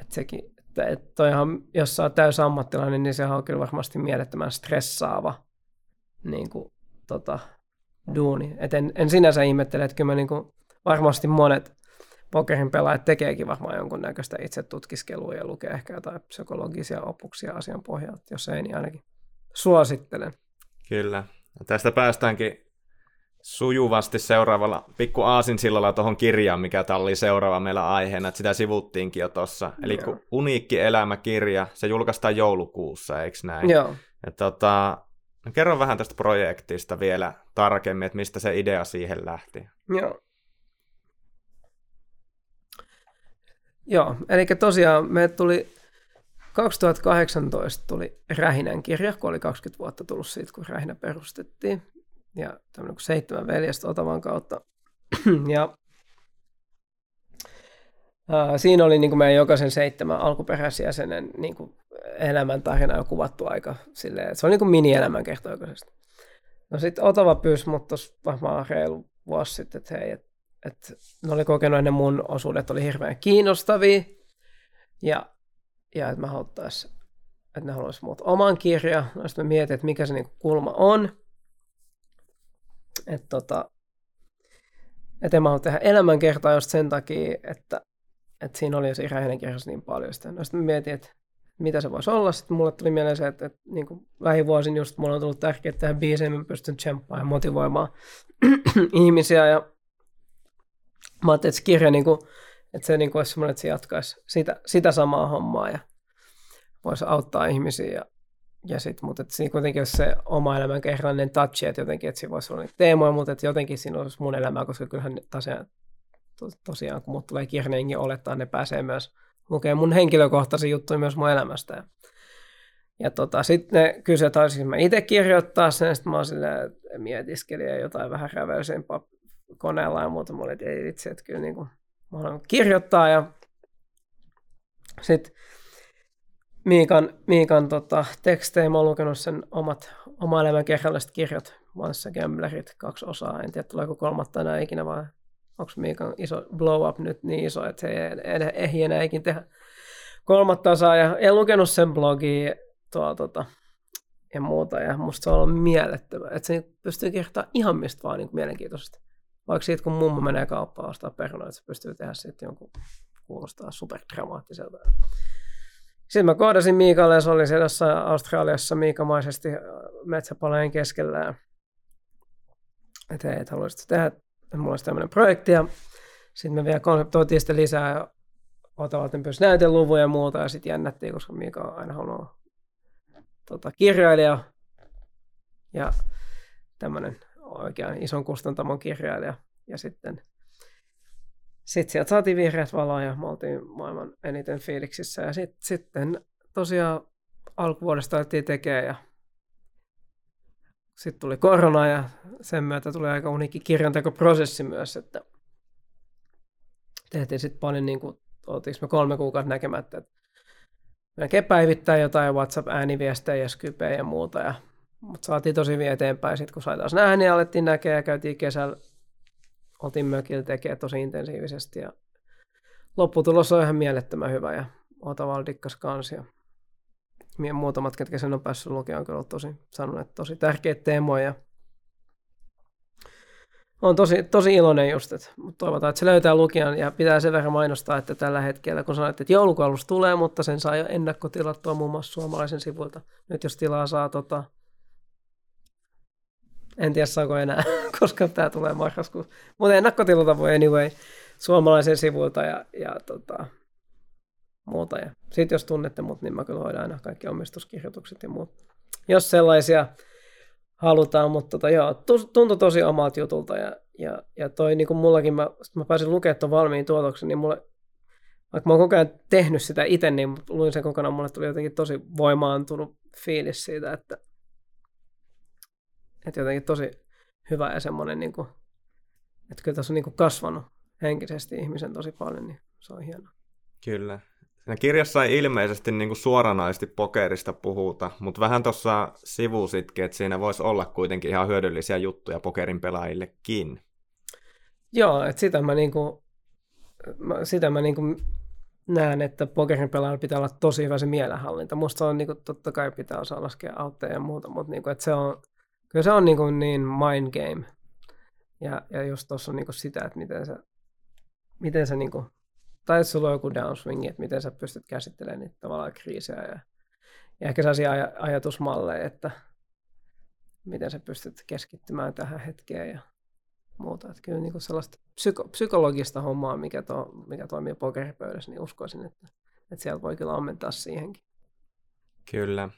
sekin, että toihan, jos sä oot täysammattilainen, niin sehän on kyllä varmasti mielettömän stressaava niin kuin, duuni. Et en sinänsä ihmettele, että kyllä niin kuin, varmasti monet pokerin pelaajat tekeekin varmaan jonkunnäköistä itse tutkiskelua ja lukee ehkä jotain psykologisia opuksia asian pohjalta, jos ei, niin ainakin suosittelen. Kyllä. Tästä päästäänkin sujuvasti seuraavalla pikku aasinsillalla tuohon kirjaan, mikä tämä oli seuraava meillä aiheena, että sitä sivuttiinkin jo tuossa. Eli Uniikki elämä -kirja, se julkaistaan joulukuussa, eikö näin? Joo. Ja no kerro vähän tästä projektista vielä tarkemmin, että mistä se idea siihen lähti. Joo, eli tosiaan me tuli 2018 tuli Rähinän kirja, kun oli 20 vuotta tullut siitä, kun Rähinä perustettiin. Ja tämmöinen kuin 7 veljestä Otavan kautta. Ja siinä oli niin kuin meidän jokaisen 7 alkuperäisjäsenen niin kuin elämäntarina on kuvattu aika silleen, että se on niin kuin mini-elämänkerto oikeastaan. No sitten Otava pyysi mut tuossa varmaan reilu vuosi sitten, että hei, että ne oli kokenut ennen mun osuudet oli hirveän kiinnostavia ja että mä haluttaisiin, että ne haluaisi mut oman kirjan. No sitten mä mietin, että mikä se niin kuin kulma on. Että en mä halua tehdä elämänkertaa just sen takia, että siinä oli jo siinä Rähinän kirjassa niin paljon sitä. No sitten mä mietin, että mitä se voisi olla. Sitten mulle tuli mieleen se, että niin kuin lähivuosin just mulle on tullut tärkeää tehdä biisejä, mä pystyn tsemppaamaan ja motivoimaan ihmisiä. Ja mä ajattelin, että se kirja niin kuin, että se niin kuin olisi semmoinen, että se jatkaisi sitä samaa hommaa ja voisi auttaa ihmisiä. Ja sit, mutta siinä kuitenkin olisi se oma elämän kerrallinen touch, että jotenkin, että siinä voisi olla niitä teemoja, mutta että jotenkin siinä olisi mun elämää, koska kyllähän tosiaan, kun mut tulee kirja, niin olettaa, ne pääsee myös lukemaan mun henkilökohtaisia juttuja myös mun elämästä. Ja sitten ne kysyivät, että olisinko mä itse kirjoittaa sen, ja sitten mä oon silleen, mietiskelin ja jotain vähän räväisempää koneella ja muuta. Mä olin, että ei itse, että kyllä niin kuin, mä haluan kirjoittaa, ja sitten Miikan tekstejä, mä oon lukenut sen oma elämän kerralliset kirjat, Vanssa Gamblerit, 2 osaa, en tiedä tuleeko 3 enää ikinä, vai onko Miikan iso blow up nyt niin iso, että se ei enää ikinä tehdä 3 osaa, ja en lukenut sen blogia ja muuta, ja musta se on ollut mielettömä, että se pystyy kirjoittamaan ihan mistä vaan niin mielenkiintoisesti, vaikka siitä kun mummo menee kauppaan ostaa perunoita, se pystyy tehdä sitten jonkun kuulostaa superdramaattiselta. Sitten mä kohdasin Miikalle ja se oli siellä jossain Australiassa miikamaisesti metsäpalojen keskellä. Että hei, et haluaisitko tehdä, että mulla olisi tämmöinen projekti. Ja sitten me vielä konseptoitiin sitä lisää ja Otavalten pyysi näyteluvuja ja muuta. Ja sitten jännättiin, koska Miika on aina halunnut kirjailija ja tämmöinen oikean ison kustantamon kirjailija. Ja sitten sieltä saatiin vihreät valoa ja me oltiin maailman eniten fiiliksissä. Ja sitten tosiaan alkuvuodesta alettiin tekemään ja sitten tuli korona ja sen myötä tuli aika uniikki kirjantekoprosessi myös, että tehtiin sitten paljon niin kuin oltiinko me 3 kuukautta näkemättä, että melkein päivittäin jotain WhatsApp-ääniviestejä ja Skypeä ja muuta. Mutta saatiin tosi vielä eteenpäin sitten, kun sai taas nähdä, niin alettiin näkeä ja käytiin kesällä. Oltiin mökillä tekemään tosi intensiivisesti ja lopputulos on ihan mielettömän hyvä ja Otava dikkas kansi. Ja muutamat, ketkä sen on päässyt lukemaan, on kyllä tosi sanoneet tosi tärkeitä teemoja. Olen tosi iloinen just, mutta toivotaan, että se löytää lukijan ja pitää sen verran mainostaa, että tällä hetkellä, kun sanoit, että joulukuun tulee, mutta sen saa jo ennakkotilattua muun muassa suomalaisen sivuilta. Nyt jos tilaa saa en tiedä saako enää, koska tämä tulee marraskuussa. Mutta ennakkotilata voi anyway suomalaisen sivuilta ja muuta. Ja sitten jos tunnette mut, niin mä kyllä hoidan aina kaikki omistuskirjoitukset ja muut. Jos sellaisia halutaan, mutta joo, tuntui tosi omalta jutulta. Ja toi niin kuin mullakin, mä pääsin lukemaan tuon valmiin tuotoksen, niin mulle, vaikka mä oon koko ajan tehnyt sitä itse, niin luin sen kokonaan, mulle tuli jotenkin tosi voimaantunut fiilis siitä, että jotenkin tosi hyvä ja semmoinen, niin kuin, että kyllä tässä on niin kuin kasvanut henkisesti ihmisen tosi paljon, niin se on hienoa. Kyllä. Kirjassa ei ilmeisesti niin kuin suoranaisesti pokerista puhuta, mutta vähän tuossa sivusitkin, että siinä voisi olla kuitenkin ihan hyödyllisiä juttuja pokerin pelaajillekin. Joo, että sitä mä näen, että pokerin pelaajalla pitää olla tosi hyvä se mielenhallinta. Musta on niin kuin, totta kai pitää osaa laskea autteja ja muuta, mutta niin kuin, että se on, kyllä se on niin kuin niin mind game. Ja just tuossa on niin kuin sitä, että miten sä niin kuin, tai jos sulla on joku downswingi, että miten sä pystyt käsittelemään niitä tavallaan kriisejä ja ehkä sellaisia ajatusmalleja, että miten sä pystyt keskittymään tähän hetkeen ja muuta. Että kyllä niin kuin sellaista psykologista hommaa, mikä toimii pokeripöydässä, niin uskoisin, että sieltä voi kyllä ammentaa siihenkin. Kyllä.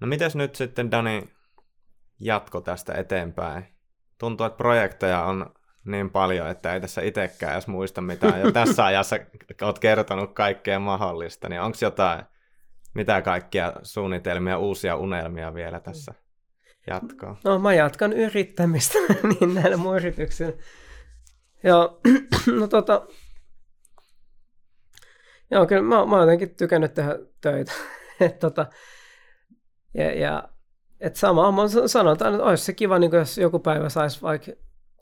No mitäs nyt sitten, Dani, jatko tästä eteenpäin? Tuntuu, että projekteja on niin paljon, että ei tässä itsekään edes muista mitään. Jo tässä ajassa olet kertonut kaikkea mahdollista, niin onko jotain, mitä kaikkia suunnitelmia, uusia unelmia vielä tässä jatkoa? No mä jatkan yrittämistä niin näillä mun yrityksillä. Joo, no joo, kyllä mä oon jotenkin tykännyt tehdä töitä. Samaa mä sanotaan, että olisi se kiva, niin jos joku päivä saisi vaikka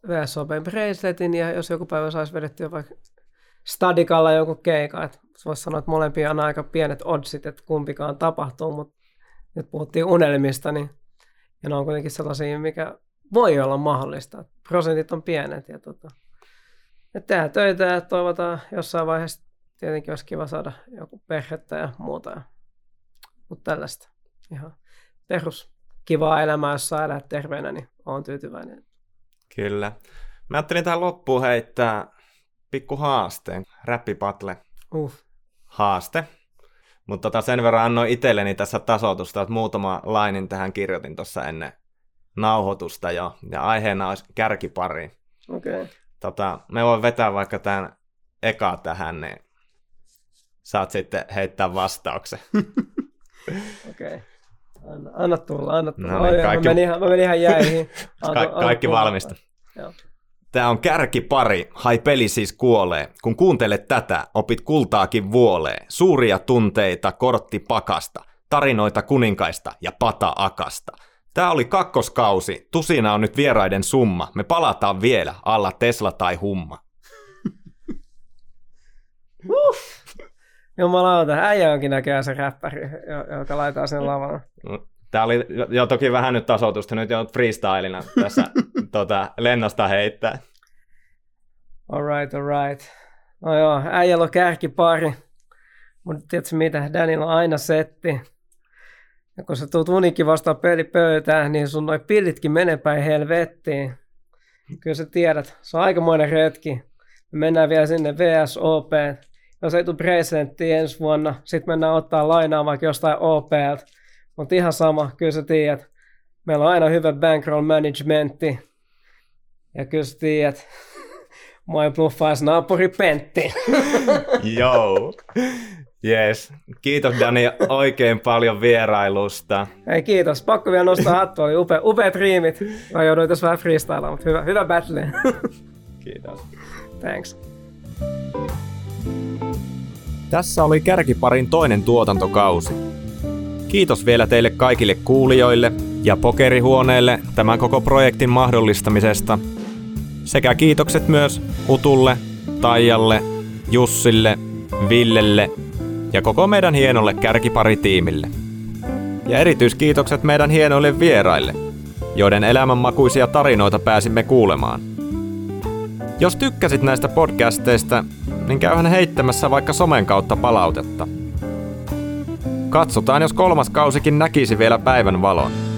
VSOPin bracelettin ja jos joku päivä saisi vedettyä vaikka Stadikalla joku keika. Et voisi sanoa, että molempia on aika pienet oddsit, että kumpikaan tapahtuu, mutta nyt puhuttiin unelmista, niin ja ne on kuitenkin sellaisia, mikä voi olla mahdollista. Prosentit on pienet ja tehdään töitä ja toivotaan jossain vaiheessa tietenkin olisi kiva saada joku perhettä ja muuta. Mutta tällaista ihan perus kivaa elämää, jos saa elää terveenä, niin olen tyytyväinen. Kyllä. Mä ajattelin tähän loppuun heittää pikku haasteen, räppipatle haaste. Mutta sen verran annoin itselleni tässä tasoitusta, että muutama lainin tähän kirjoitin tuossa ennen nauhoitusta jo. Ja aiheena olisi kärkipari. Okay. Me voin vetää vaikka tämän eka tähän, niin saat sitten heittää vastauksen. Okei. Okay. Anna tulla. No niin, mä menin ihan jäihin. Kaikki valmista. Joo. Tää on kärkipari, hai peli siis kuolee. Kun kuuntelet tätä, opit kultaakin vuolee. Suuria tunteita kortti pakasta, tarinoita kuninkaista ja pata akasta. Tää oli kakkoskausi, tusina on nyt vieraiden summa. Me palataan vielä, alla Tesla tai humma. Jumalauta, äijä onkin näköjään se räppäri, joka laitaa sen lavana. Tää oli jo toki vähän nyt tasoitusta, nyt jo freestylina tässä lennosta heittää. All right. No joo, äijällä on kärkipari, mutta tiedätkö mitä, Danilla on aina setti. Ja kun sä tuut Uniikki vastaan pelipöytään, niin sun noi pillitkin menee päin helvettiin. Kyllä sä tiedät, se on aikamoinen retki. Me mennään vielä sinne VSOP. Jos ei tule presidenttiä ensi vuonna, sitten mennään ottaa lainaa vaikka jostain OP:ltä. Mutta ihan sama, kyllä sä tiedät. Meillä on aina hyvä bankroll managementti. Ja kyllä sä tiedät, mua ei bluffaisi naapuri Pentti. Joo. Yes. Kiitos Dani oikein paljon vierailusta. Ei kiitos. Pakko vielä nostaa hattua. Oli upeat riimit. Mä jouduin tässä vähän freestylaa, mutta hyvä battle. Kiitos. Thanks. Tässä oli Kärkiparin toinen tuotantokausi. Kiitos vielä teille kaikille kuulijoille ja Pokerihuoneelle tämän koko projektin mahdollistamisesta. Sekä kiitokset myös Utulle, Taijalle, Jussille, Villelle ja koko meidän hienolle Kärkipari-tiimille. Ja erityiskiitokset meidän hienoille vieraille, joiden elämänmakuisia tarinoita pääsimme kuulemaan. Jos tykkäsit näistä podcasteista, niin käyhän heittämässä vaikka somen kautta palautetta. Katsotaan, jos kolmas kausikin näkisi vielä päivän valon.